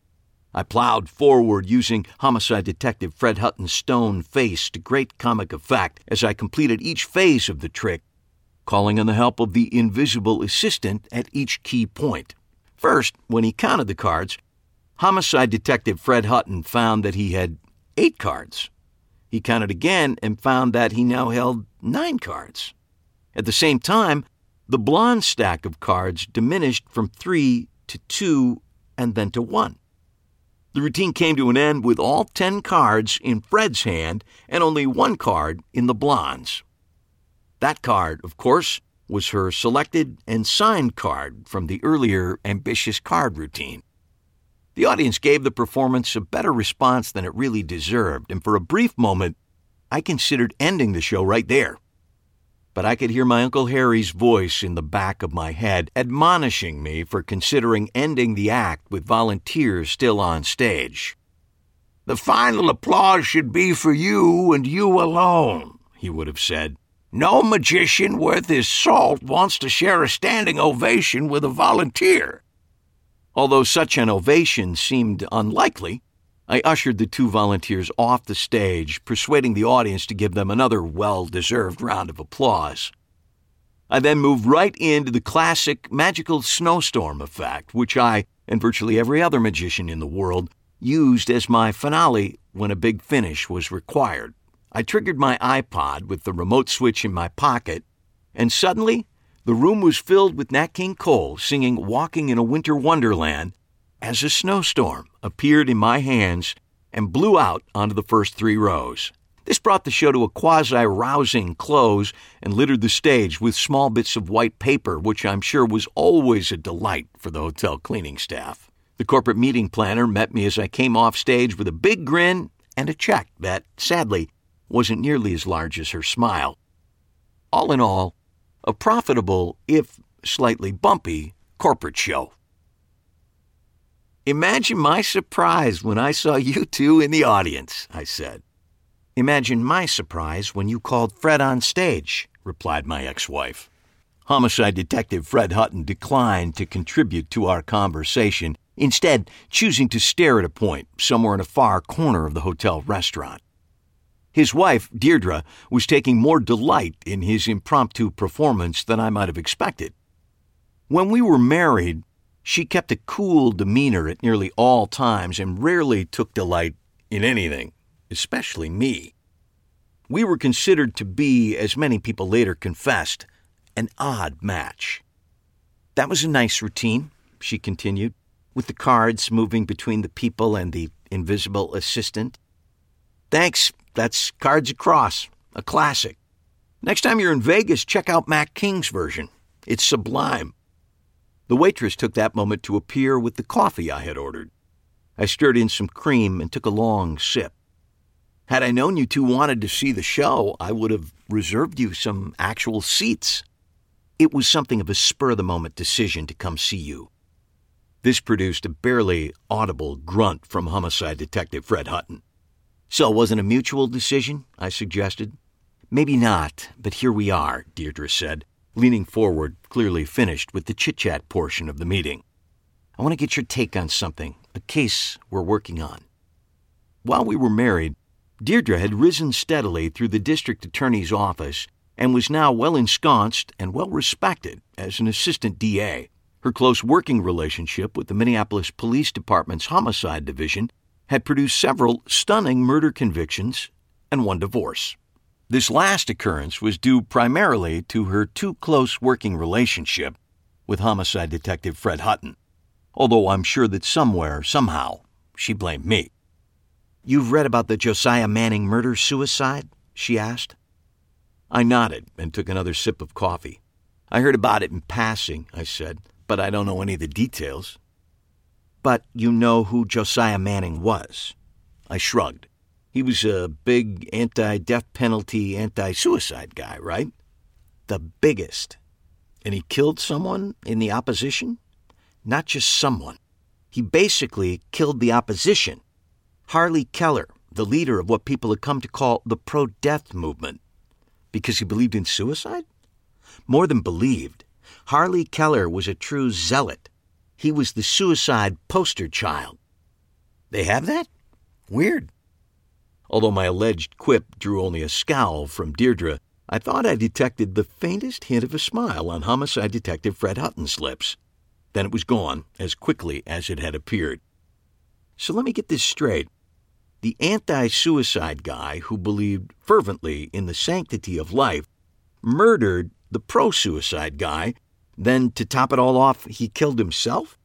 I plowed forward using Homicide Detective Fred Hutton's stone face to great comic effect as I completed each phase of the trick, calling on the help of the invisible assistant at each key point. First, when he counted the cards, Homicide Detective Fred Hutton found that he had 8 cards. He counted again and found that he now held 9 cards. At the same time, the blonde stack of cards diminished from 3 to 2 and then to 1. The routine came to an end with all 10 cards in Fred's hand and only 1 card in the blonde's. That card, of course, was her selected and signed card from the earlier ambitious card routine. The audience gave the performance a better response than it really deserved, and for a brief moment, I considered ending the show right there. but I could hear my Uncle Harry's voice in the back of my head admonishing me for considering ending the act with volunteers still on stage. "The final applause should be for you and you alone," he would have said. "No magician worth his salt wants to share a standing ovation with a volunteer." Although such an ovation seemed unlikely, I ushered the two volunteers off the stage, persuading the audience to give them another well-deserved round of applause. I then moved right into the classic magical snowstorm effect, which I, and virtually every other magician in the world, used as my finale when a big finish was required. I triggered my iPod with the remote switch in my pocket, and suddenly the room was filled with Nat King Cole singing "Walking in a Winter Wonderland" as a snowstorm appeared in my hands and blew out onto the first three rows. This brought the show to a quasi-rousing close and littered the stage with small bits of white paper, which I'm sure was always a delight for the hotel cleaning staff. The corporate meeting planner met me as I came off stage with a big grin and a check that, sadly, wasn't nearly as large as her smile. All in all, a profitable, if slightly bumpy, corporate show. "Imagine my surprise when I saw you two in the audience," I said. "Imagine my surprise when you called Fred on stage," replied my ex-wife. Homicide Detective Fred Hutton declined to contribute to our conversation, instead choosing to stare at a point somewhere in a far corner of the hotel restaurant. His wife, Deirdre, was taking more delight in his impromptu performance than I might have expected. When we were married, she kept a cool demeanor at nearly all times and rarely took delight in anything, especially me. We were considered to be, as many people later confessed, an odd match. "That was a nice routine," she continued, with the cards moving between the people and the invisible assistant. "Thanks. That's Cards Across, a classic. Next time you're in Vegas, check out Mac King's version. It's sublime." The waitress took that moment to appear with the coffee I had ordered. I stirred in some cream and took a long sip. "Had I known you two wanted to see the show, I would have reserved you some actual seats. It was something of a spur-of-the-moment decision to come see you." This produced a barely audible grunt from Homicide Detective Fred Hutton. "So it wasn't a mutual decision?" I suggested. "Maybe not, but here we are," Deirdre said, leaning forward, clearly finished with the chit-chat portion of the meeting. "I want to get your take on something, a case we're working on." While we were married, Deirdre had risen steadily through the district attorney's office and was now well ensconced and well respected as an assistant DA. Her close working relationship with the Minneapolis Police Department's Homicide Division had produced several stunning murder convictions and one divorce. This last occurrence was due primarily to her too-close working relationship with Homicide Detective Fred Hutton, although I'm sure that somewhere, somehow, she blamed me. "You've read about the Josiah Manning murder-suicide?" she asked. I nodded and took another sip of coffee. "I heard about it in passing," I said, "but I don't know any of the details." "But you know who Josiah Manning was?" I shrugged. "He was a big anti-death penalty, anti-suicide guy, right?" "The biggest." "And he killed someone in the opposition?" "Not just someone. He basically killed the opposition. Harley Keller, the leader of what people had come to call the pro-death movement." "Because he believed in suicide?" "More than believed. Harley Keller was a true zealot. He was the suicide poster child." "They have that? Weird." Although my alleged quip drew only a scowl from Deirdre, I thought I detected the faintest hint of a smile on Homicide Detective Fred Hutton's lips. Then it was gone as quickly as it had appeared. "So let me get this straight. The anti-suicide guy who believed fervently in the sanctity of life murdered the pro-suicide guy. Then, to top it all off, he killed himself?"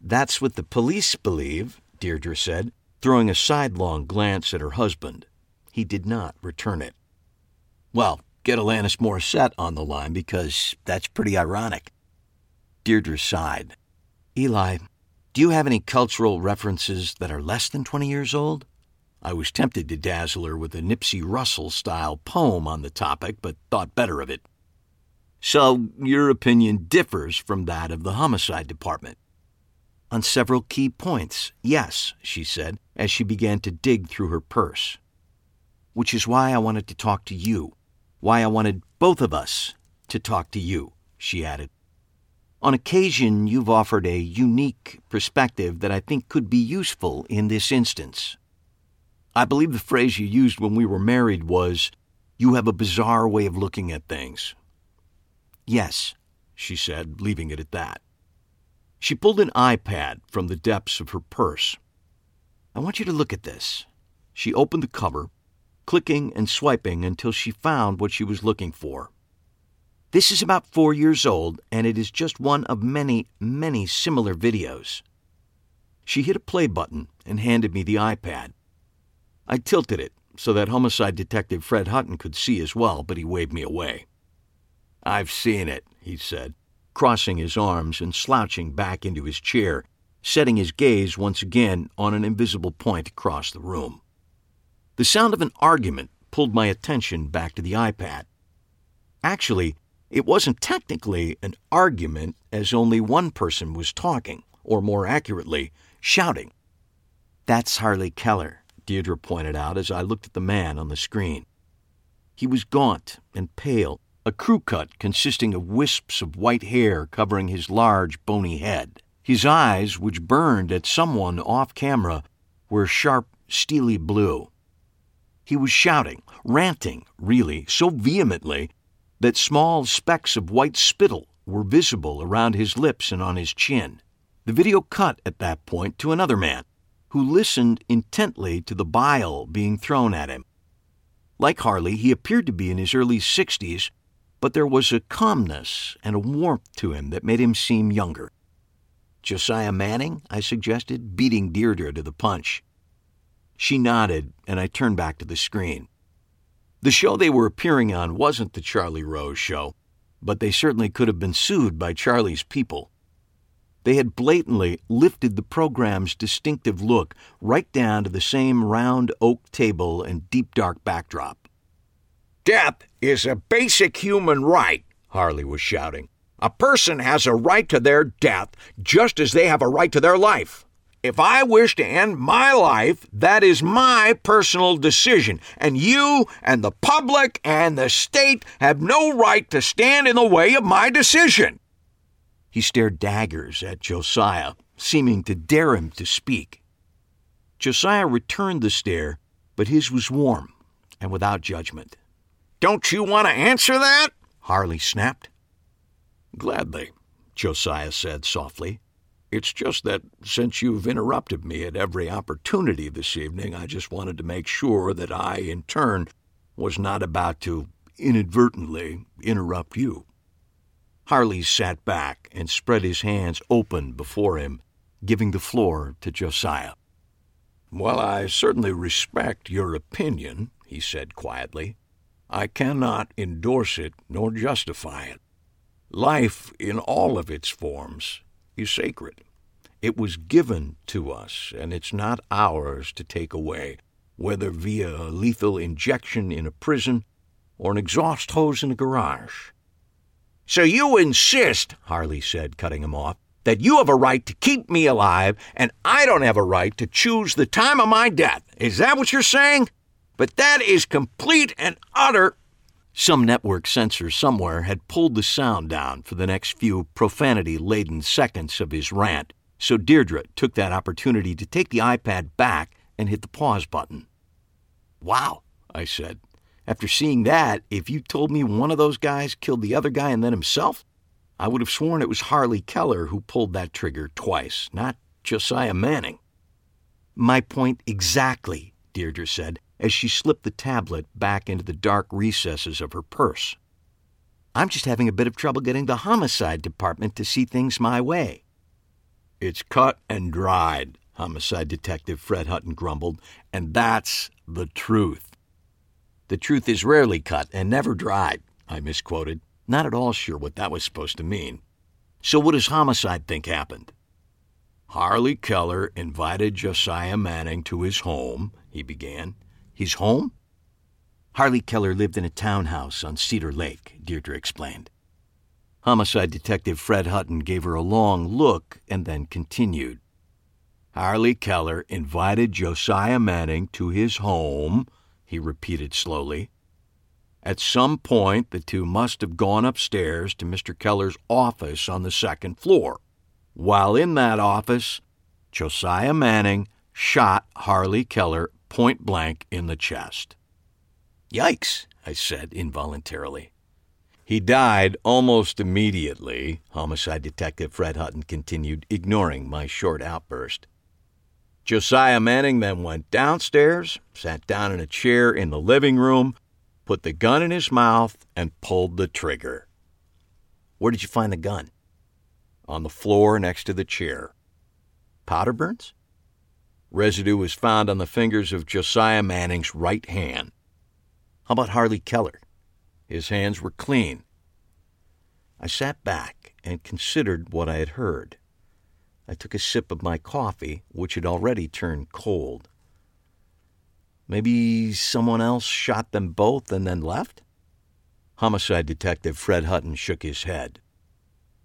"That's what the police believe," Deirdre said, throwing a sidelong glance at her husband. He did not return it. "Well, get Alanis Morissette on the line, because that's pretty ironic." Deirdre sighed. "Eli, do you have any cultural references that are less than 20 years old?" I was tempted to dazzle her with a Nipsey Russell-style poem on the topic, but thought better of it. So your opinion differs from that of the homicide department. On several key points, yes, she said, as she began to dig through her purse. Which is why I wanted to talk to you. Why I wanted both of us to talk to you, she added. On occasion, you've offered a unique perspective that I think could be useful in this instance. I believe the phrase you used when we were married was, you have a bizarre way of looking at things. Yes, she said, leaving it at that. She pulled an iPad from the depths of her purse. I want you to look at this. She opened the cover, clicking and swiping until she found what she was looking for. This is about 4 years old, and it is just one of many, many similar videos. She hit a play button and handed me the iPad. I tilted it so that homicide detective Fred Hutton could see as well, but he waved me away. I've seen it, he said, crossing his arms and slouching back into his chair, setting his gaze once again on an invisible point across the room. The sound of an argument pulled my attention back to the iPad. Actually, it wasn't technically an argument, as only one person was talking, or more accurately, shouting. That's Harley Keller, Deirdre pointed out as I looked at the man on the screen. He was gaunt and pale, a crew cut consisting of wisps of white hair covering his large, bony head. His eyes, which burned at someone off camera, were sharp, steely blue. He was shouting, ranting, really, so vehemently that small specks of white spittle were visible around his lips and on his chin. The video cut at that point to another man, who listened intently to the bile being thrown at him. Like Harley, he appeared to be in his early 60s, but there was a calmness and a warmth to him that made him seem younger. Josiah Manning, I suggested, beating Deirdre to the punch. She nodded, and I turned back to the screen. The show they were appearing on wasn't the Charlie Rose Show, but they certainly could have been sued by Charlie's people. They had blatantly lifted the program's distinctive look right down to the same round oak table and deep dark backdrop. Death is a basic human right, Harley was shouting. A person has a right to their death just as they have a right to their life. If I wish to end my life, that is my personal decision, and you and the public and the state have no right to stand in the way of my decision. He stared daggers at Josiah, seeming to dare him to speak. Josiah returned the stare, but his was warm and without judgment. Don't you want to answer that? Harley snapped. Gladly, Josiah said softly. It's just that since you've interrupted me at every opportunity this evening, I just wanted to make sure that I, in turn, was not about to inadvertently interrupt you. Harley sat back and spread his hands open before him, giving the floor to Josiah. Well, I certainly respect your opinion, he said quietly. I cannot endorse it nor justify it. Life in all of its forms is sacred. It was given to us, and it's not ours to take away, whether via a lethal injection in a prison or an exhaust hose in a garage. So you insist, Harley said, cutting him off, that you have a right to keep me alive, and I don't have a right to choose the time of my death. Is that what you're saying? But that is complete and utter... Some network censor somewhere had pulled the sound down for the next few profanity-laden seconds of his rant, so Deirdre took that opportunity to take the iPad back and hit the pause button. Wow, I said. After seeing that, if you told me one of those guys killed the other guy and then himself, I would have sworn it was Harley Keller who pulled that trigger twice, not Josiah Manning. My point exactly, Deirdre said, as she slipped the tablet back into the dark recesses of her purse. I'm just having a bit of trouble getting the homicide department to see things my way. It's cut and dried, homicide detective Fred Hutton grumbled, and that's the truth. The truth is rarely cut and never dried, I misquoted, not at all sure what that was supposed to mean. So what does homicide think happened? Harley Keller invited Josiah Manning to his home, he began. His home? Harley Keller lived in a townhouse on Cedar Lake, Deirdre explained. Homicide Detective Fred Hutton gave her a long look and then continued. Harley Keller invited Josiah Manning to his home, he repeated slowly. At some point, the two must have gone upstairs to Mr. Keller's office on the second floor. While in that office, Josiah Manning shot Harley Keller point blank in the chest. Yikes, I said involuntarily. He died almost immediately, Homicide Detective Fred Hutton continued, ignoring my short outburst. Josiah Manning then went downstairs, sat down in a chair in the living room, put the gun in his mouth, and pulled the trigger. Where did you find the gun? On the floor next to the chair. Powder burns? Residue was found on the fingers of Josiah Manning's right hand. How about Harley Keller? His hands were clean. I sat back and considered what I had heard. I took a sip of my coffee, which had already turned cold. Maybe someone else shot them both and then left? Homicide Detective Fred Hutton shook his head.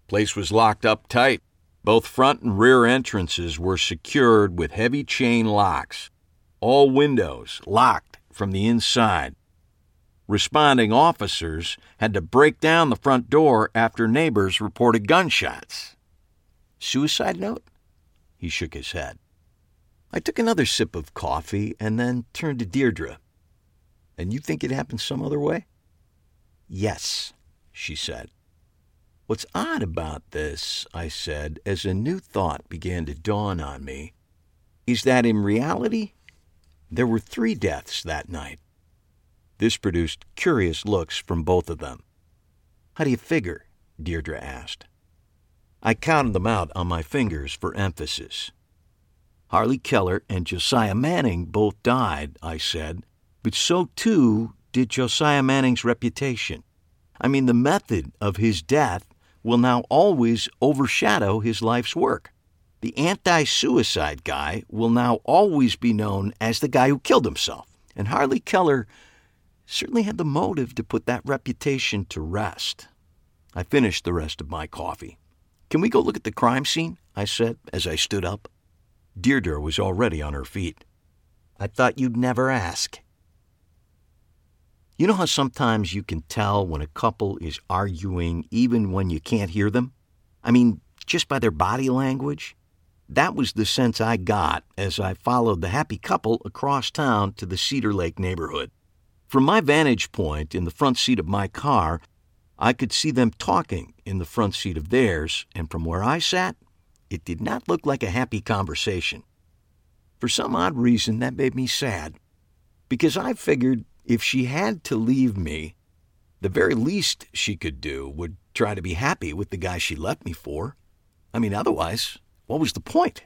Place was locked up tight. Both front and rear entrances were secured with heavy chain locks. All windows locked from the inside. Responding officers had to break down the front door after neighbors reported gunshots. Suicide note? He shook his head. I took another sip of coffee and then turned to Deirdre. And you think it happened some other way? Yes, she said. What's odd about this, I said, as a new thought began to dawn on me, is that in reality, there were 3 deaths that night. This produced curious looks from both of them. How do you figure? Deirdre asked. I counted them out on my fingers for emphasis. Harley Keller and Josiah Manning both died, I said, but so too did Josiah Manning's reputation. I mean, the method of his death will now always overshadow his life's work. The anti-suicide guy will now always be known as the guy who killed himself, and Harley Keller certainly had the motive to put that reputation to rest. I finished the rest of my coffee. Can we go look at the crime scene? I said as I stood up. Deirdre was already on her feet. I thought you'd never ask. You know how sometimes you can tell when a couple is arguing even when you can't hear them? I mean, just by their body language? That was the sense I got as I followed the happy couple across town to the Cedar Lake neighborhood. From my vantage point in the front seat of my car, I could see them talking in the front seat of theirs, and from where I sat, it did not look like a happy conversation. For some odd reason, that made me sad, because I figured if she had to leave me, the very least she could do would try to be happy with the guy she left me for. I mean, otherwise, what was the point?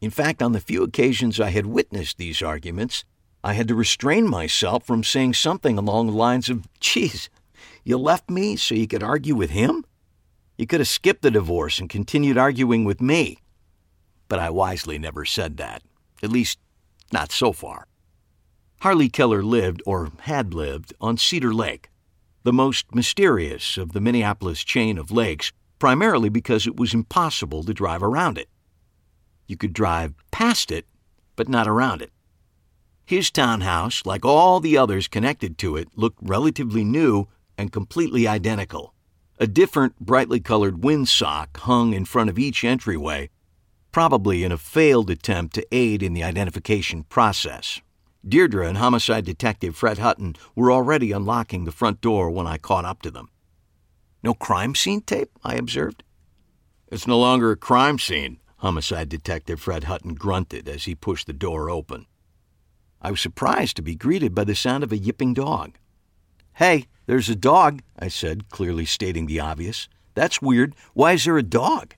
In fact, on the few occasions I had witnessed these arguments, I had to restrain myself from saying something along the lines of, "Geez, you left me so you could argue with him? You could have skipped the divorce and continued arguing with me." But I wisely never said that, at least not so far. Harley Keller lived, or had lived, on Cedar Lake, the most mysterious of the Minneapolis chain of lakes, primarily because it was impossible to drive around it. You could drive past it, but not around it. His townhouse, like all the others connected to it, looked relatively new and completely identical. A different, brightly colored windsock hung in front of each entryway, probably in a failed attempt to aid in the identification process. Deirdre and Homicide Detective Fred Hutton were already unlocking the front door when I caught up to them. "No crime scene tape?" I observed. "It's no longer a crime scene," Homicide Detective Fred Hutton grunted as he pushed the door open. I was surprised to be greeted by the sound of a yipping dog. "Hey, there's a dog," I said, clearly stating the obvious. "That's weird. Why is there a dog?"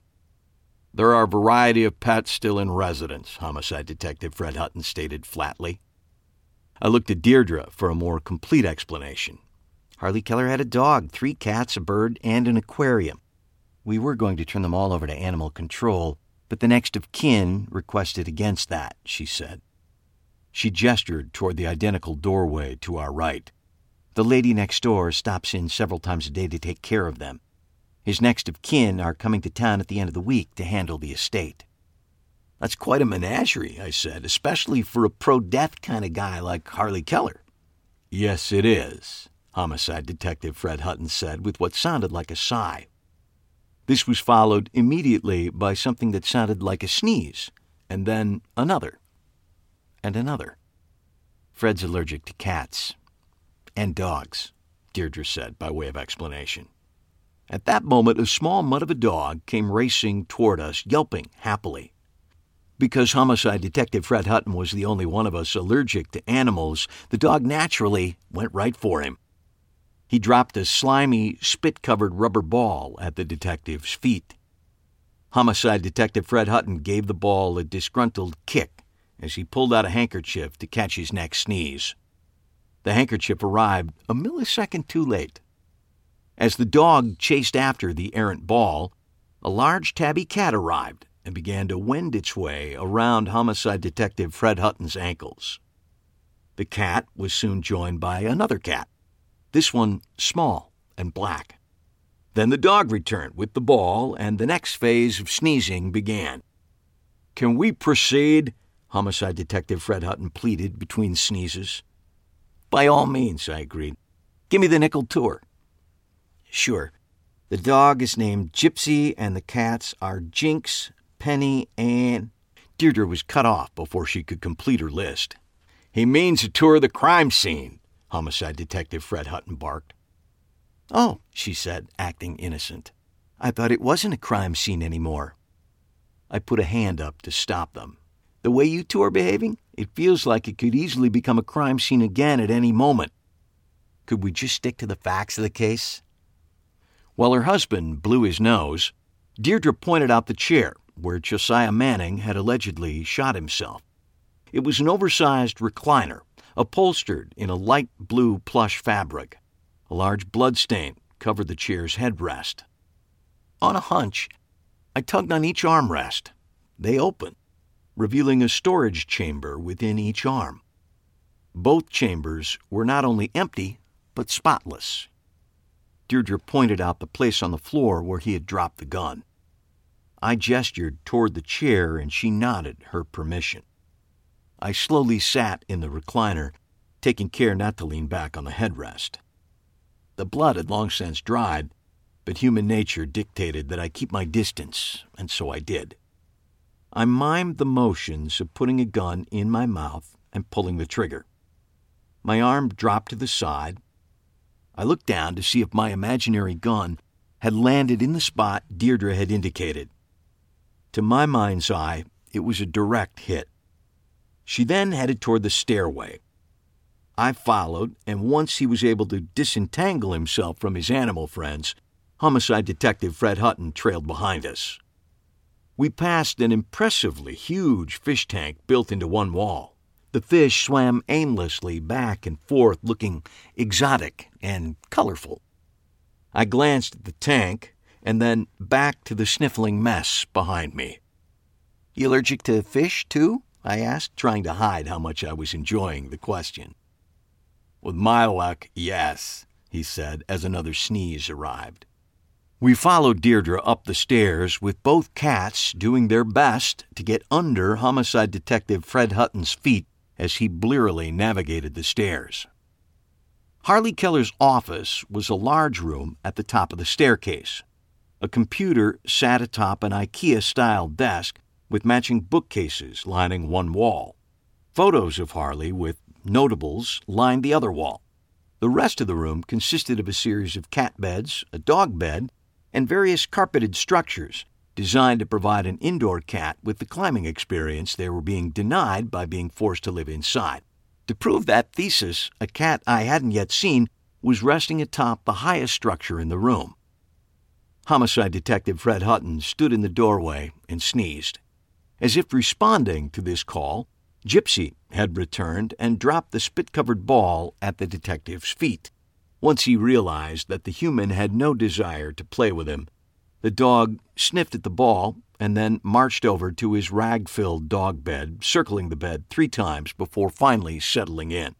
"There are a variety of pets still in residence," Homicide Detective Fred Hutton stated flatly. I looked at Deirdre for a more complete explanation. "Harley Keller had a dog, 3 cats, a bird, and an aquarium. We were going to turn them all over to animal control, but the next of kin requested against that, she said. She gestured toward the identical doorway to our right. The lady next door stops in several times a day to take care of them. His next of kin are coming to town at the end of the week to handle the estate. That's quite a menagerie, I said, especially for a pro-death kind of guy like Harley Keller. Yes, it is, Homicide Detective Fred Hutton said with what sounded like a sigh. This was followed immediately by something that sounded like a sneeze, and then another, and another. Fred's allergic to cats. And dogs, Deirdre said by way of explanation. At that moment, a small mutt of a dog came racing toward us, yelping happily. Because Homicide Detective Fred Hutton was the only one of us allergic to animals, the dog naturally went right for him. He dropped a slimy, spit-covered rubber ball at the detective's feet. Homicide Detective Fred Hutton gave the ball a disgruntled kick as he pulled out a handkerchief to catch his next sneeze. The handkerchief arrived a millisecond too late. As the dog chased after the errant ball, a large tabby cat arrived and began to wend its way around Homicide Detective Fred Hutton's ankles. The cat was soon joined by another cat, this one small and black. Then the dog returned with the ball, and the next phase of sneezing began. "Can we proceed?" Homicide Detective Fred Hutton pleaded between sneezes. "By all means," I agreed. "Give me the nickel tour." "Sure. The dog is named Gypsy, and the cats are Jinx, Penny, and—" Deirdre was cut off before she could complete her list. "He means a tour of the crime scene," Homicide Detective Fred Hutton barked. "Oh," she said, acting innocent. "I thought it wasn't a crime scene anymore." I put a hand up to stop them. "The way you two are behaving, it feels like it could easily become a crime scene again at any moment. Could we just stick to the facts of the case?" While her husband blew his nose, Deirdre pointed out the chair where Josiah Manning had allegedly shot himself. It was an oversized recliner, upholstered in a light blue plush fabric. A large bloodstain covered the chair's headrest. On a hunch, I tugged on each armrest. They opened, revealing a storage chamber within each arm. Both chambers were not only empty, but spotless. Deirdre pointed out the place on the floor where he had dropped the gun. I gestured toward the chair, and she nodded her permission. I slowly sat in the recliner, taking care not to lean back on the headrest. The blood had long since dried, but human nature dictated that I keep my distance, and so I did. I mimed the motions of putting a gun in my mouth and pulling the trigger. My arm dropped to the side. I looked down to see if my imaginary gun had landed in the spot Deirdre had indicated. To my mind's eye, it was a direct hit. She then headed toward the stairway. I followed, and once he was able to disentangle himself from his animal friends, Homicide Detective Fred Hutton trailed behind us. We passed an impressively huge fish tank built into one wall. The fish swam aimlessly back and forth, looking exotic and colorful. I glanced at the tank and then back to the sniffling mess behind me. "You allergic to fish, too?" I asked, trying to hide how much I was enjoying the question. "With my luck, yes," he said as another sneeze arrived. We followed Deirdre up the stairs, with both cats doing their best to get under Homicide Detective Fred Hutton's feet as he blearily navigated the stairs. Harley Keller's office was a large room at the top of the staircase. A computer sat atop an IKEA-style desk with matching bookcases lining one wall. Photos of Harley with notables lined the other wall. The rest of the room consisted of a series of cat beds, a dog bed, and various carpeted structures designed to provide an indoor cat with the climbing experience they were being denied by being forced to live inside. To prove that thesis, a cat I hadn't yet seen was resting atop the highest structure in the room. Homicide Detective Fred Hutton stood in the doorway and sneezed. As if responding to this call, Gypsy had returned and dropped the spit-covered ball at the detective's feet. Once he realized that the human had no desire to play with him, the dog sniffed at the ball and then marched over to his rag-filled dog bed, circling the bed 3 times before finally settling in.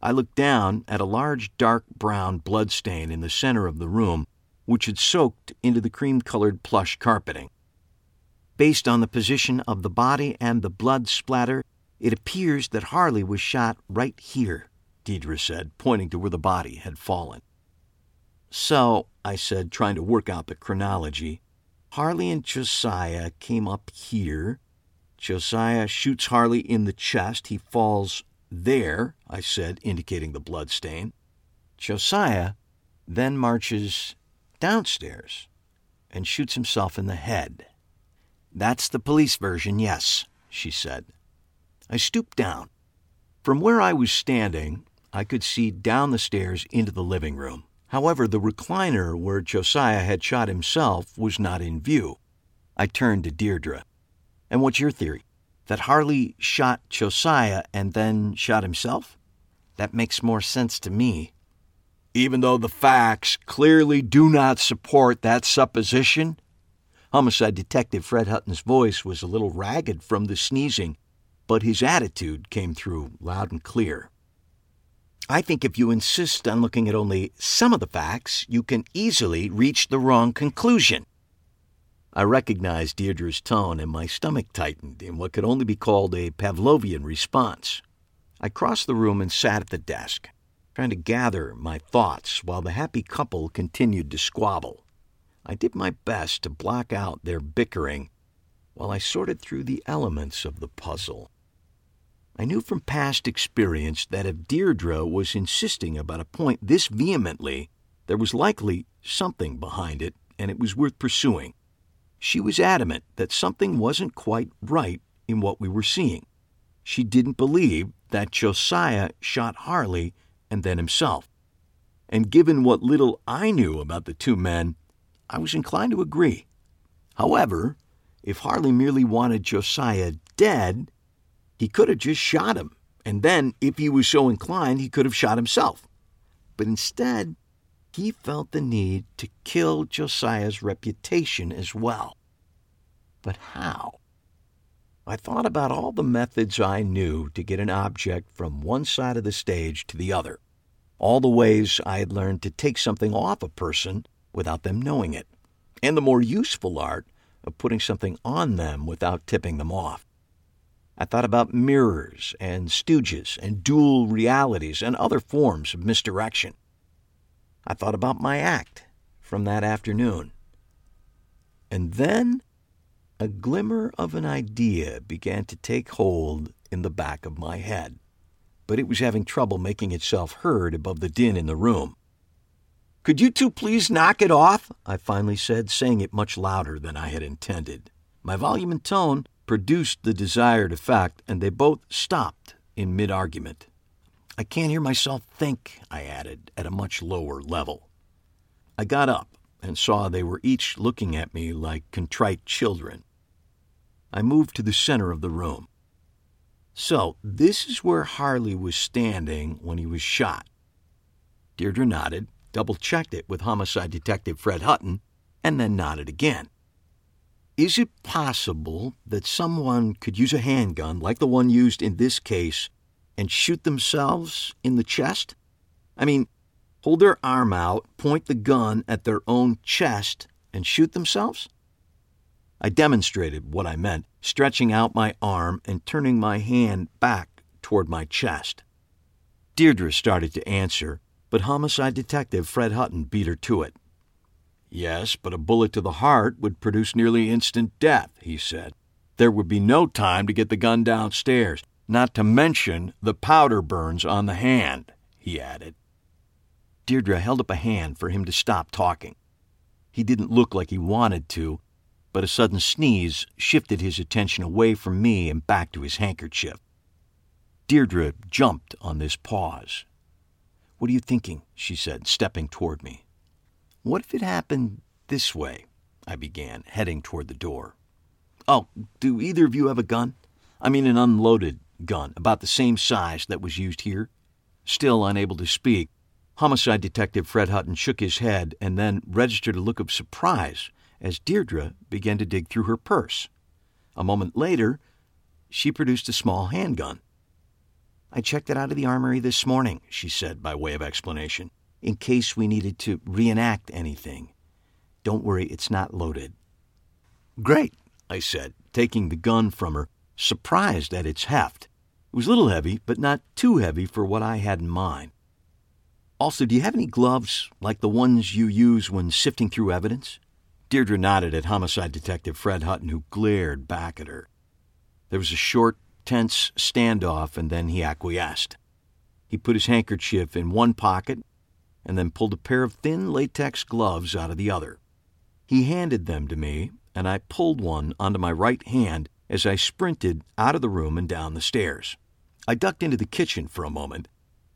I looked down at a large dark brown bloodstain in the center of the room, which had soaked into the cream-colored plush carpeting. Based on the position of the body and the blood splatter, it appears that Harley was shot right here, Deirdre said, pointing to where the body had fallen. So, I said, trying to work out the chronology, Harley and Josiah came up here. Josiah shoots Harley in the chest. He falls there, I said, indicating the blood stain. Josiah then marches downstairs and shoots himself in the head. That's the police version, yes, she said. I stooped down. From where I was standing, I could see down the stairs into the living room. However, the recliner where Josiah had shot himself was not in view. I turned to Deirdre. And what's your theory? That Harley shot Josiah and then shot himself? That makes more sense to me. Even though the facts clearly do not support that supposition? Homicide Detective Fred Hutton's voice was a little ragged from the sneezing, but his attitude came through loud and clear. I think if you insist on looking at only some of the facts, you can easily reach the wrong conclusion. I recognized Deirdre's tone, and my stomach tightened in what could only be called a Pavlovian response. I crossed the room and sat at the desk, trying to gather my thoughts while the happy couple continued to squabble. I did my best to block out their bickering while I sorted through the elements of the puzzle. I knew from past experience that if Deirdre was insisting about a point this vehemently, there was likely something behind it, and it was worth pursuing. She was adamant that something wasn't quite right in what we were seeing. She didn't believe that Josiah shot Harley and then himself. And given what little I knew about the two men, I was inclined to agree. However, if Harley merely wanted Josiah dead, he could have just shot him, and then, if he was so inclined, he could have shot himself. But instead, he felt the need to kill Josiah's reputation as well. But how? I thought about all the methods I knew to get an object from one side of the stage to the other, all the ways I had learned to take something off a person without them knowing it, and the more useful art of putting something on them without tipping them off. I thought about mirrors and stooges and dual realities and other forms of misdirection. I thought about my act from that afternoon. And then a glimmer of an idea began to take hold in the back of my head, but it was having trouble making itself heard above the din in the room. "Could you two please knock it off?" I finally said, saying it much louder than I had intended. My volume and tone produced the desired effect, and they both stopped in mid-argument. "I can't hear myself think," I added, at a much lower level. I got up and saw they were each looking at me like contrite children. I moved to the center of the room. "So, this is where Harley was standing when he was shot." Deirdre nodded, double-checked it with Homicide Detective Fred Hutton, and then nodded again. "Is it possible that someone could use a handgun like the one used in this case and shoot themselves in the chest? I mean, hold their arm out, point the gun at their own chest, and shoot themselves?" I demonstrated what I meant, stretching out my arm and turning my hand back toward my chest. Deirdre started to answer, but Homicide Detective Fred Hutton beat her to it. "Yes, but a bullet to the heart would produce nearly instant death," he said. "There would be no time to get the gun downstairs, not to mention the powder burns on the hand," he added. Deirdre held up a hand for him to stop talking. He didn't look like he wanted to, but a sudden sneeze shifted his attention away from me and back to his handkerchief. Deirdre jumped on this pause. "What are you thinking?" she said, stepping toward me. "What if it happened this way?" I began, heading toward the door. "Oh, do either of you have a gun? I mean an unloaded gun, about the same size that was used here?" Still unable to speak, Homicide Detective Fred Hutton shook his head and then registered a look of surprise as Deirdre began to dig through her purse. A moment later, she produced a small handgun. "I checked it out of the armory this morning," she said by way of explanation, "in case we needed to reenact anything. Don't worry, it's not loaded." "Great," I said, taking the gun from her, surprised at its heft. It was a little heavy, but not too heavy for what I had in mind. "Also, do you have any gloves, like the ones you use when sifting through evidence?" Deirdre nodded at Homicide Detective Fred Hutton, who glared back at her. There was a short, tense standoff, and then he acquiesced. He put his handkerchief in one pocket and then pulled a pair of thin latex gloves out of the other. He handed them to me, and I pulled one onto my right hand as I sprinted out of the room and down the stairs. I ducked into the kitchen for a moment,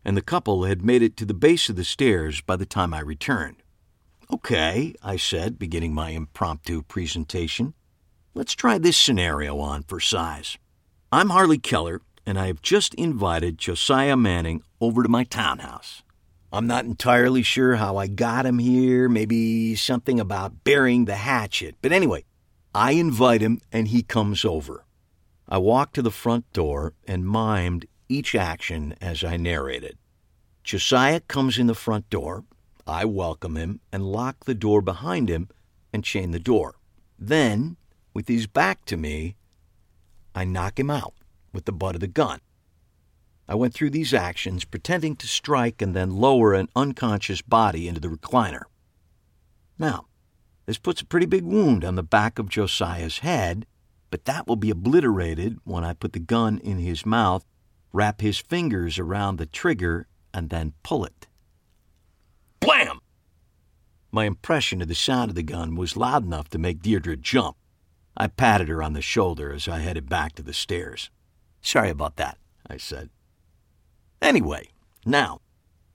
and the couple had made it to the base of the stairs by the time I returned. "Okay," I said, beginning my impromptu presentation. "Let's try this scenario on for size. I'm Harley Keller, and I have just invited Josiah Manning over to my townhouse. I'm not entirely sure how I got him here, maybe something about burying the hatchet. But anyway, I invite him, and he comes over. I walked to the front door and mimed each action as I narrated. Josiah comes in the front door. I welcome him and lock the door behind him and chain the door. Then, with his back to me, I knock him out with the butt of the gun. I went through these actions, pretending to strike and then lower an unconscious body into the recliner. Now, this puts a pretty big wound on the back of Josiah's head, but that will be obliterated when I put the gun in his mouth, wrap his fingers around the trigger, and then pull it. Blam! My impression of the sound of the gun was loud enough to make Deirdre jump. I patted her on the shoulder as I headed back to the stairs. "Sorry about that," I said. "Anyway, now,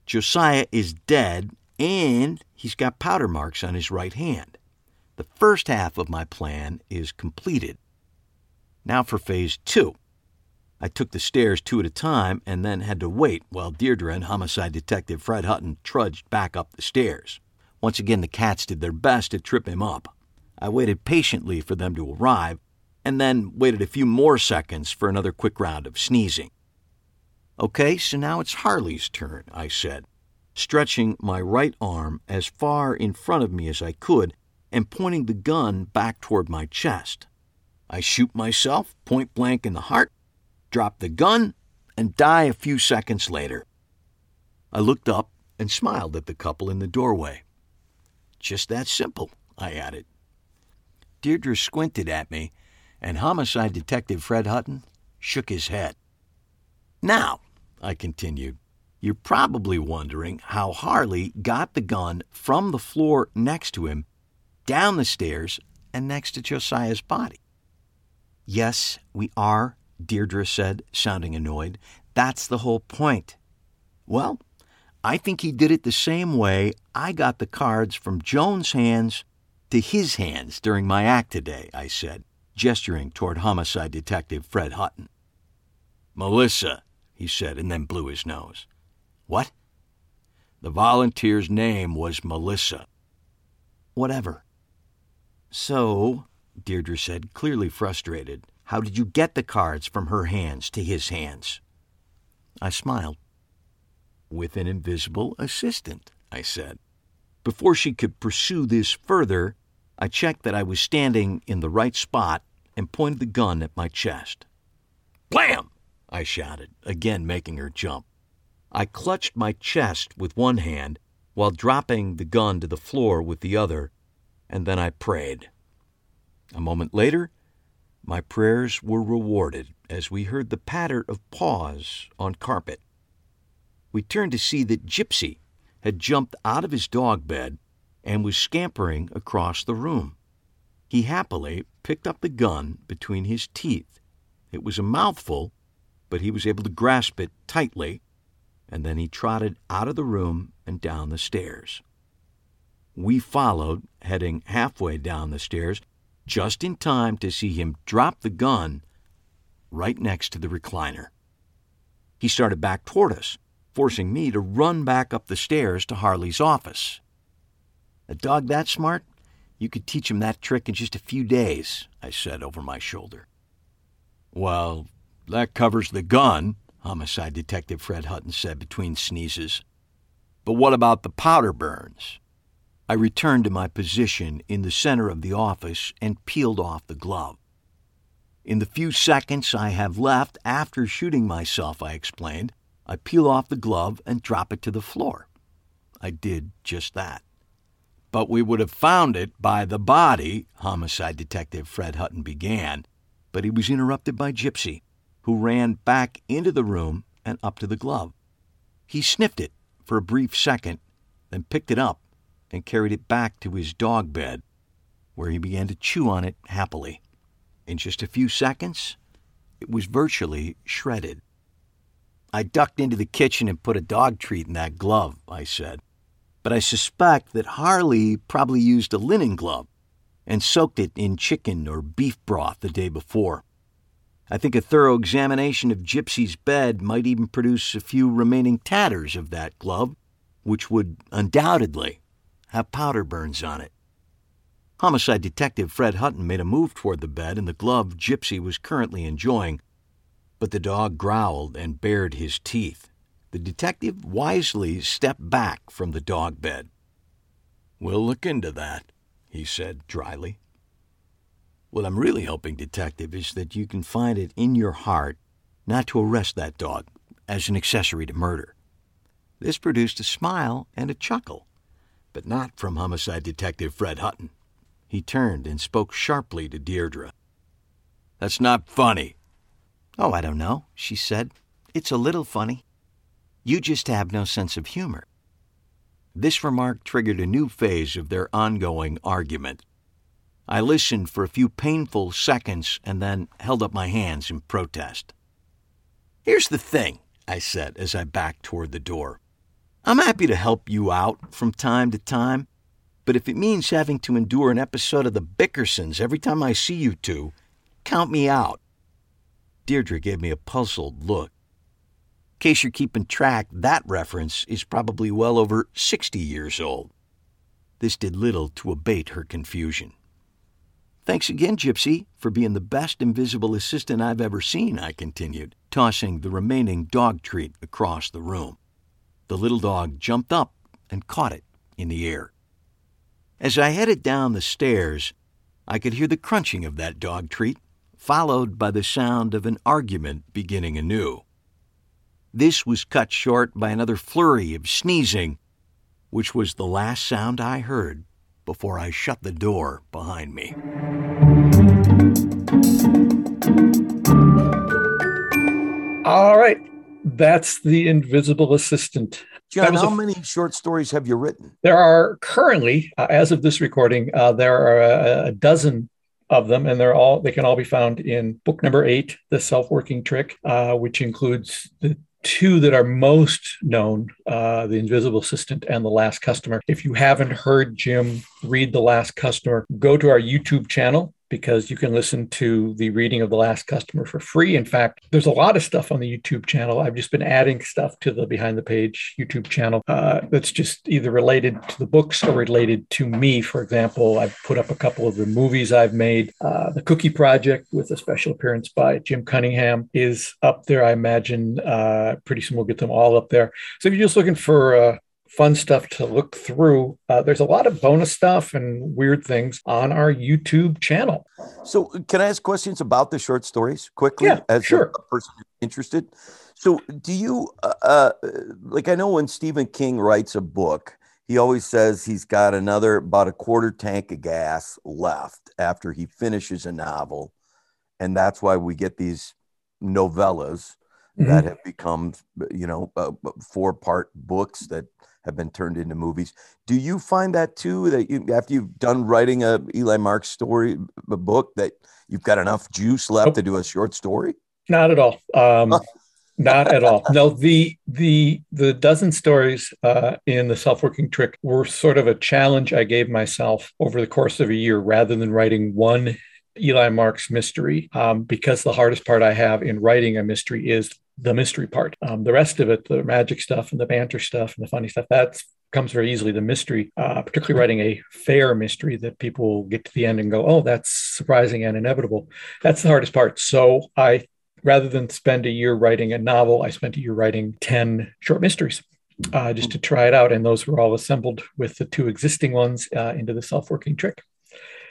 Josiah is dead, and he's got powder marks on his right hand. The first half of my plan is completed. Now for phase two." I took the stairs two at a time and then had to wait while Deirdre and Homicide Detective Fred Hutton trudged back up the stairs. Once again, the cats did their best to trip him up. I waited patiently for them to arrive and then waited a few more seconds for another quick round of sneezing. "Okay, so now it's Harley's turn," I said, stretching my right arm as far in front of me as I could and pointing the gun back toward my chest. I shoot myself point blank in the heart, drop the gun, and die a few seconds later. I looked up and smiled at the couple in the doorway. "Just that simple," I added. Deirdre squinted at me, and Homicide Detective Fred Hutton shook his head. "Now," I continued, "you're probably wondering how Harley got the gun from the floor next to him, down the stairs, and next to Josiah's body." "Yes, we are," Deirdre said, sounding annoyed. "That's the whole point." "Well, I think he did it the same way I got the cards from Jones' hands to his hands during my act today," I said, gesturing toward Homicide Detective Fred Hutton. "Melissa," he said, and then blew his nose. "What?" "The volunteer's name was Melissa." "Whatever." "So," Deirdre said, clearly frustrated, "how did you get the cards from her hands to his hands?" I smiled. "With an invisible assistant," I said. Before she could pursue this further, I checked that I was standing in the right spot and pointed the gun at my chest. "Blam!" I shouted, again making her jump. I clutched my chest with one hand while dropping the gun to the floor with the other, and then I prayed. A moment later, my prayers were rewarded as we heard the patter of paws on carpet. We turned to see that Gypsy had jumped out of his dog bed and was scampering across the room. He happily picked up the gun between his teeth. It was a mouthful, but he was able to grasp it tightly, and then he trotted out of the room and down the stairs. We followed, heading halfway down the stairs, just in time to see him drop the gun right next to the recliner. He started back toward us, forcing me to run back up the stairs to Harley's office. A dog that smart You could teach him that trick in just a few days, I said over my shoulder. Well, that covers the gun, Homicide Detective Fred Hutton said between sneezes. But what about the powder burns? I returned to my position in the center of the office and peeled off the glove. In the few seconds I have left after shooting myself, I explained, I peel off the glove and drop it to the floor. I did just that. But we would have found it by the body, Homicide Detective Fred Hutton began, but he was interrupted by Gypsy, who ran back into the room and up to the glove. He sniffed it for a brief second, then picked it up and carried it back to his dog bed, where he began to chew on it happily. In just a few seconds, it was virtually shredded. I ducked into the kitchen and put a dog treat in that glove, I said, but I suspect that Harley probably used a linen glove and soaked it in chicken or beef broth the day before. I think a thorough examination of Gypsy's bed might even produce a few remaining tatters of that glove, which would undoubtedly have powder burns on it. Homicide Detective Fred Hutton made a move toward the bed and the glove Gypsy was currently enjoying, but the dog growled and bared his teeth. The detective wisely stepped back from the dog bed. "We'll look into that," he said dryly. "What I'm really hoping, Detective, is that you can find it in your heart not to arrest that dog as an accessory to murder." This produced a smile and a chuckle, but not from Homicide Detective Fred Hutton. He turned and spoke sharply to Deirdre. "That's not funny." "Oh, I don't know," she said. "It's a little funny. You just have no sense of humor." This remark triggered a new phase of their ongoing argument. I listened for a few painful seconds and then held up my hands in protest. "Here's the thing," I said as I backed toward the door. "I'm happy to help you out from time to time, but if it means having to endure an episode of the Bickersons every time I see you two, count me out." Deirdre gave me a puzzled look. In case you're keeping track, that reference is probably well over 60 years old. This did little to abate her confusion. "Thanks again, Gypsy, for being the best invisible assistant I've ever seen," I continued, tossing the remaining dog treat across the room. The little dog jumped up and caught it in the air. As I headed down the stairs, I could hear the crunching of that dog treat, followed by the sound of an argument beginning anew. This was cut short by another flurry of sneezing, which was the last sound I heard before I shut the door behind me. All right. That's The Invisible Assistant. John, how many short stories have you written? There are currently, as of this recording, there are a dozen of them, and they can all be found in book number 8, The Self-Working Trick, which includes the two that are most known, The Invisible Assistant and The Last Customer. If you haven't heard Jim read The Last Customer, go to our YouTube channel, because you can listen to the reading of The Last Customer for free. In fact, there's a lot of stuff on the YouTube channel. I've just been adding stuff to the Behind the Page YouTube channel that's just either related to the books or related to me. For example, I've put up a couple of the movies I've made. The Cookie Project, with a special appearance by Jim Cunningham, is up there, I imagine. Pretty soon we'll get them all up there. So if you're just looking for fun stuff to look through, there's a lot of bonus stuff and weird things on our YouTube channel. So can I ask questions about the short stories quickly? Yeah, as sure. A person interested. So do you, I know when Stephen King writes a book, he always says he's got about a quarter tank of gas left after he finishes a novel. And that's why we get these novellas that have become, 4-part books that have been turned into movies. Do you find that too, that after you've done writing a Eli Marks story, a book, that you've got enough juice left to do a short story? Not at all. Not at all. No, the dozen stories in The Self-Working Trick were sort of a challenge I gave myself over the course of a year, rather than writing one Eli Marks mystery, because the hardest part I have in writing a mystery is the mystery part. The rest of it, the magic stuff and the banter stuff and the funny stuff, that comes very easily. The mystery, particularly writing a fair mystery that people get to the end and go, oh, that's surprising and inevitable. That's the hardest part. So rather than spend a year writing a novel, I spent a year writing 10 short mysteries. Just to try it out. And those were all assembled with the two existing ones into The Self-Working Trick.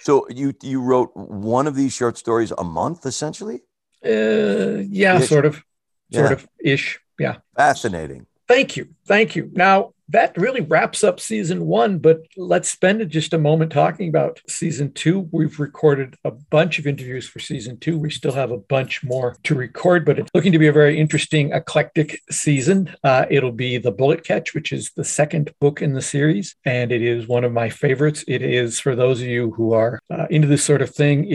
So you wrote one of these short stories a month, essentially? Yeah, sort of-ish. Yeah. Fascinating. Thank you. Now, that really wraps up season one, but let's spend just a moment talking about season two. We've recorded a bunch of interviews for season two. We still have a bunch more to record, but it's looking to be a very interesting, eclectic season. It'll be The Bullet Catch, which is the second book in the series, and it is one of my favorites. It is, for those of you who are into this sort of thing,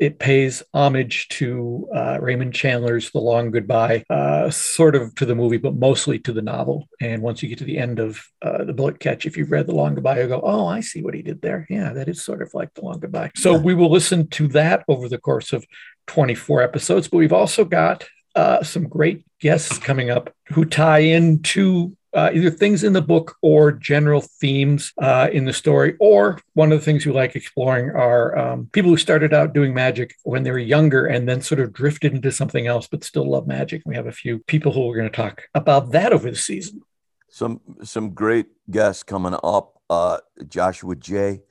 it pays homage to Raymond Chandler's The Long Goodbye, sort of to the movie, but mostly to the novel. And once you get to the end of The Bullet Catch, if you've read The Long Goodbye, you'll go, oh, I see what he did there. Yeah, that is sort of like The Long Goodbye. So we will listen to that over the course of 24 episodes. But we've also got some great guests coming up who tie into either things in the book or general themes in the story. Or one of the things we like exploring are people who started out doing magic when they were younger and then sort of drifted into something else, but still love magic. We have a few people who are going to talk about that over the season. Some great guests coming up. Joshua J,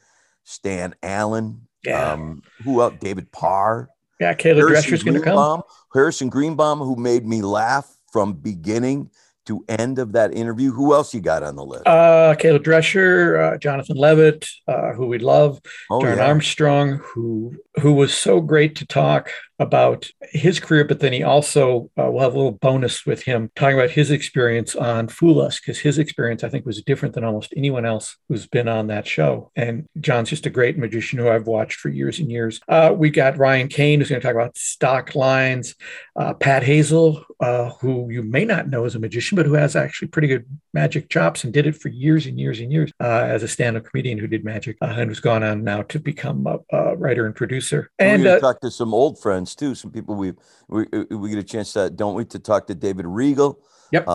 Stan Allen. Yeah. Who else? David Parr. Yeah, Kayla Drescher's going to come. Harrison Greenbaum, who made me laugh from beginning to end of that interview. Who else you got on the list? Kayla Drescher, Jonathan Leavitt, who we love. Darren Armstrong, who was so great to talk about his career, but then he also will have a little bonus with him talking about his experience on Fool Us, because his experience, I think, was different than almost anyone else who's been on that show. And John's just a great magician who I've watched for years and years. We got Ryan Kane, who's going to talk about stock lines. Pat Hazel, who you may not know as a magician, but who has actually pretty good magic chops and did it for years and years and years as a stand-up comedian who did magic and who's gone on now to become a writer and producer. And we talked to some old friends too, some people we get a chance to, don't wait to talk to David Riegel. Yep.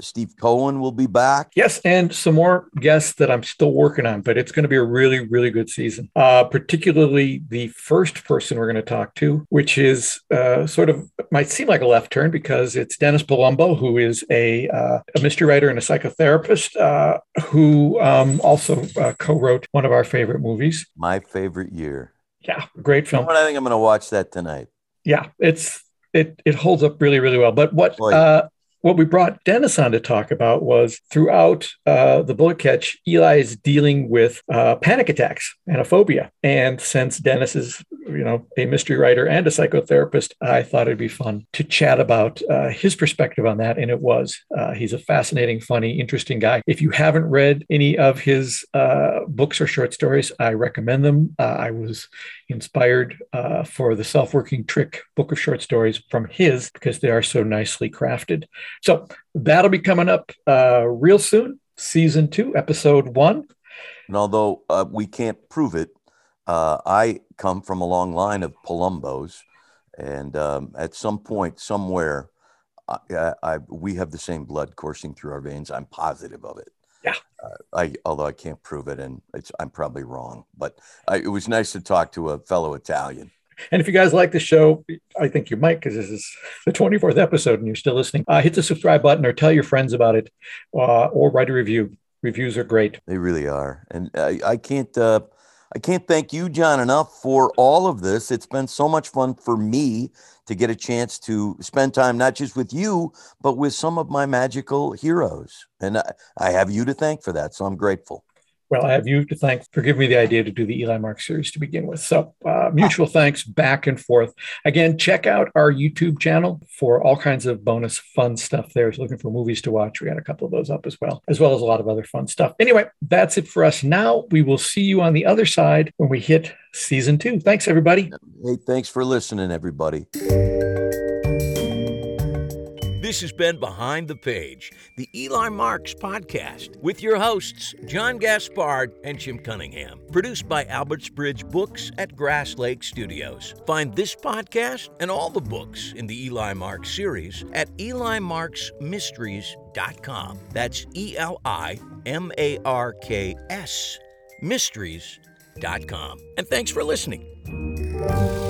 Steve Cohen will be back. Yes, and some more guests that I'm still working on, but it's going to be a really, really good season. Particularly the first person we're going to talk to, which is sort of might seem like a left turn because it's Dennis Palumbo, who is a mystery writer and a psychotherapist who also co-wrote one of our favorite movies. My Favorite Year. Yeah, great film. I think I'm going to watch that tonight. Yeah, it holds up really, really well. But what we brought Dennis on to talk about was throughout The Bullet Catch, Eli is dealing with panic attacks and a phobia. And since Dennis is, a mystery writer and a psychotherapist, I thought it'd be fun to chat about his perspective on that. And it was. He's a fascinating, funny, interesting guy. If you haven't read any of his books or short stories, I recommend them. I was inspired for The Self-Working Trick book of short stories from his because they are so nicely crafted. So that'll be coming up real soon, season 2, episode 1. And although we can't prove it, I come from a long line of Palumbos, and at some point, somewhere, we have the same blood coursing through our veins. I'm positive of it. Yeah. Although I can't prove it, and I'm probably wrong, but it was nice to talk to a fellow Italian. And if you guys like the show, I think you might, because this is the 24th episode and you're still listening, hit the subscribe button or tell your friends about it or write a review. Reviews are great. They really are. And I can't thank you, John, enough for all of this. It's been so much fun for me to get a chance to spend time, not just with you, but with some of my magical heroes. And I have you to thank for that. So I'm grateful. Well, I have you to thank for giving me the idea to do the Eli Marks series to begin with. So mutual thanks back and forth. Again, check out our YouTube channel for all kinds of bonus fun stuff there. If you're looking for movies to watch, we had a couple of those up as well as a lot of other fun stuff. Anyway, that's it for us now. We will see you on the other side when we hit season 2. Thanks, everybody. Hey, thanks for listening, everybody. This has been Behind the Page, the Eli Marks podcast, with your hosts, John Gaspard and Jim Cunningham. Produced by Albertsbridge Books at Grass Lake Studios. Find this podcast and all the books in the Eli Marks series at EliMarksMysteries.com. That's EliMarks Mysteries.com. And thanks for listening.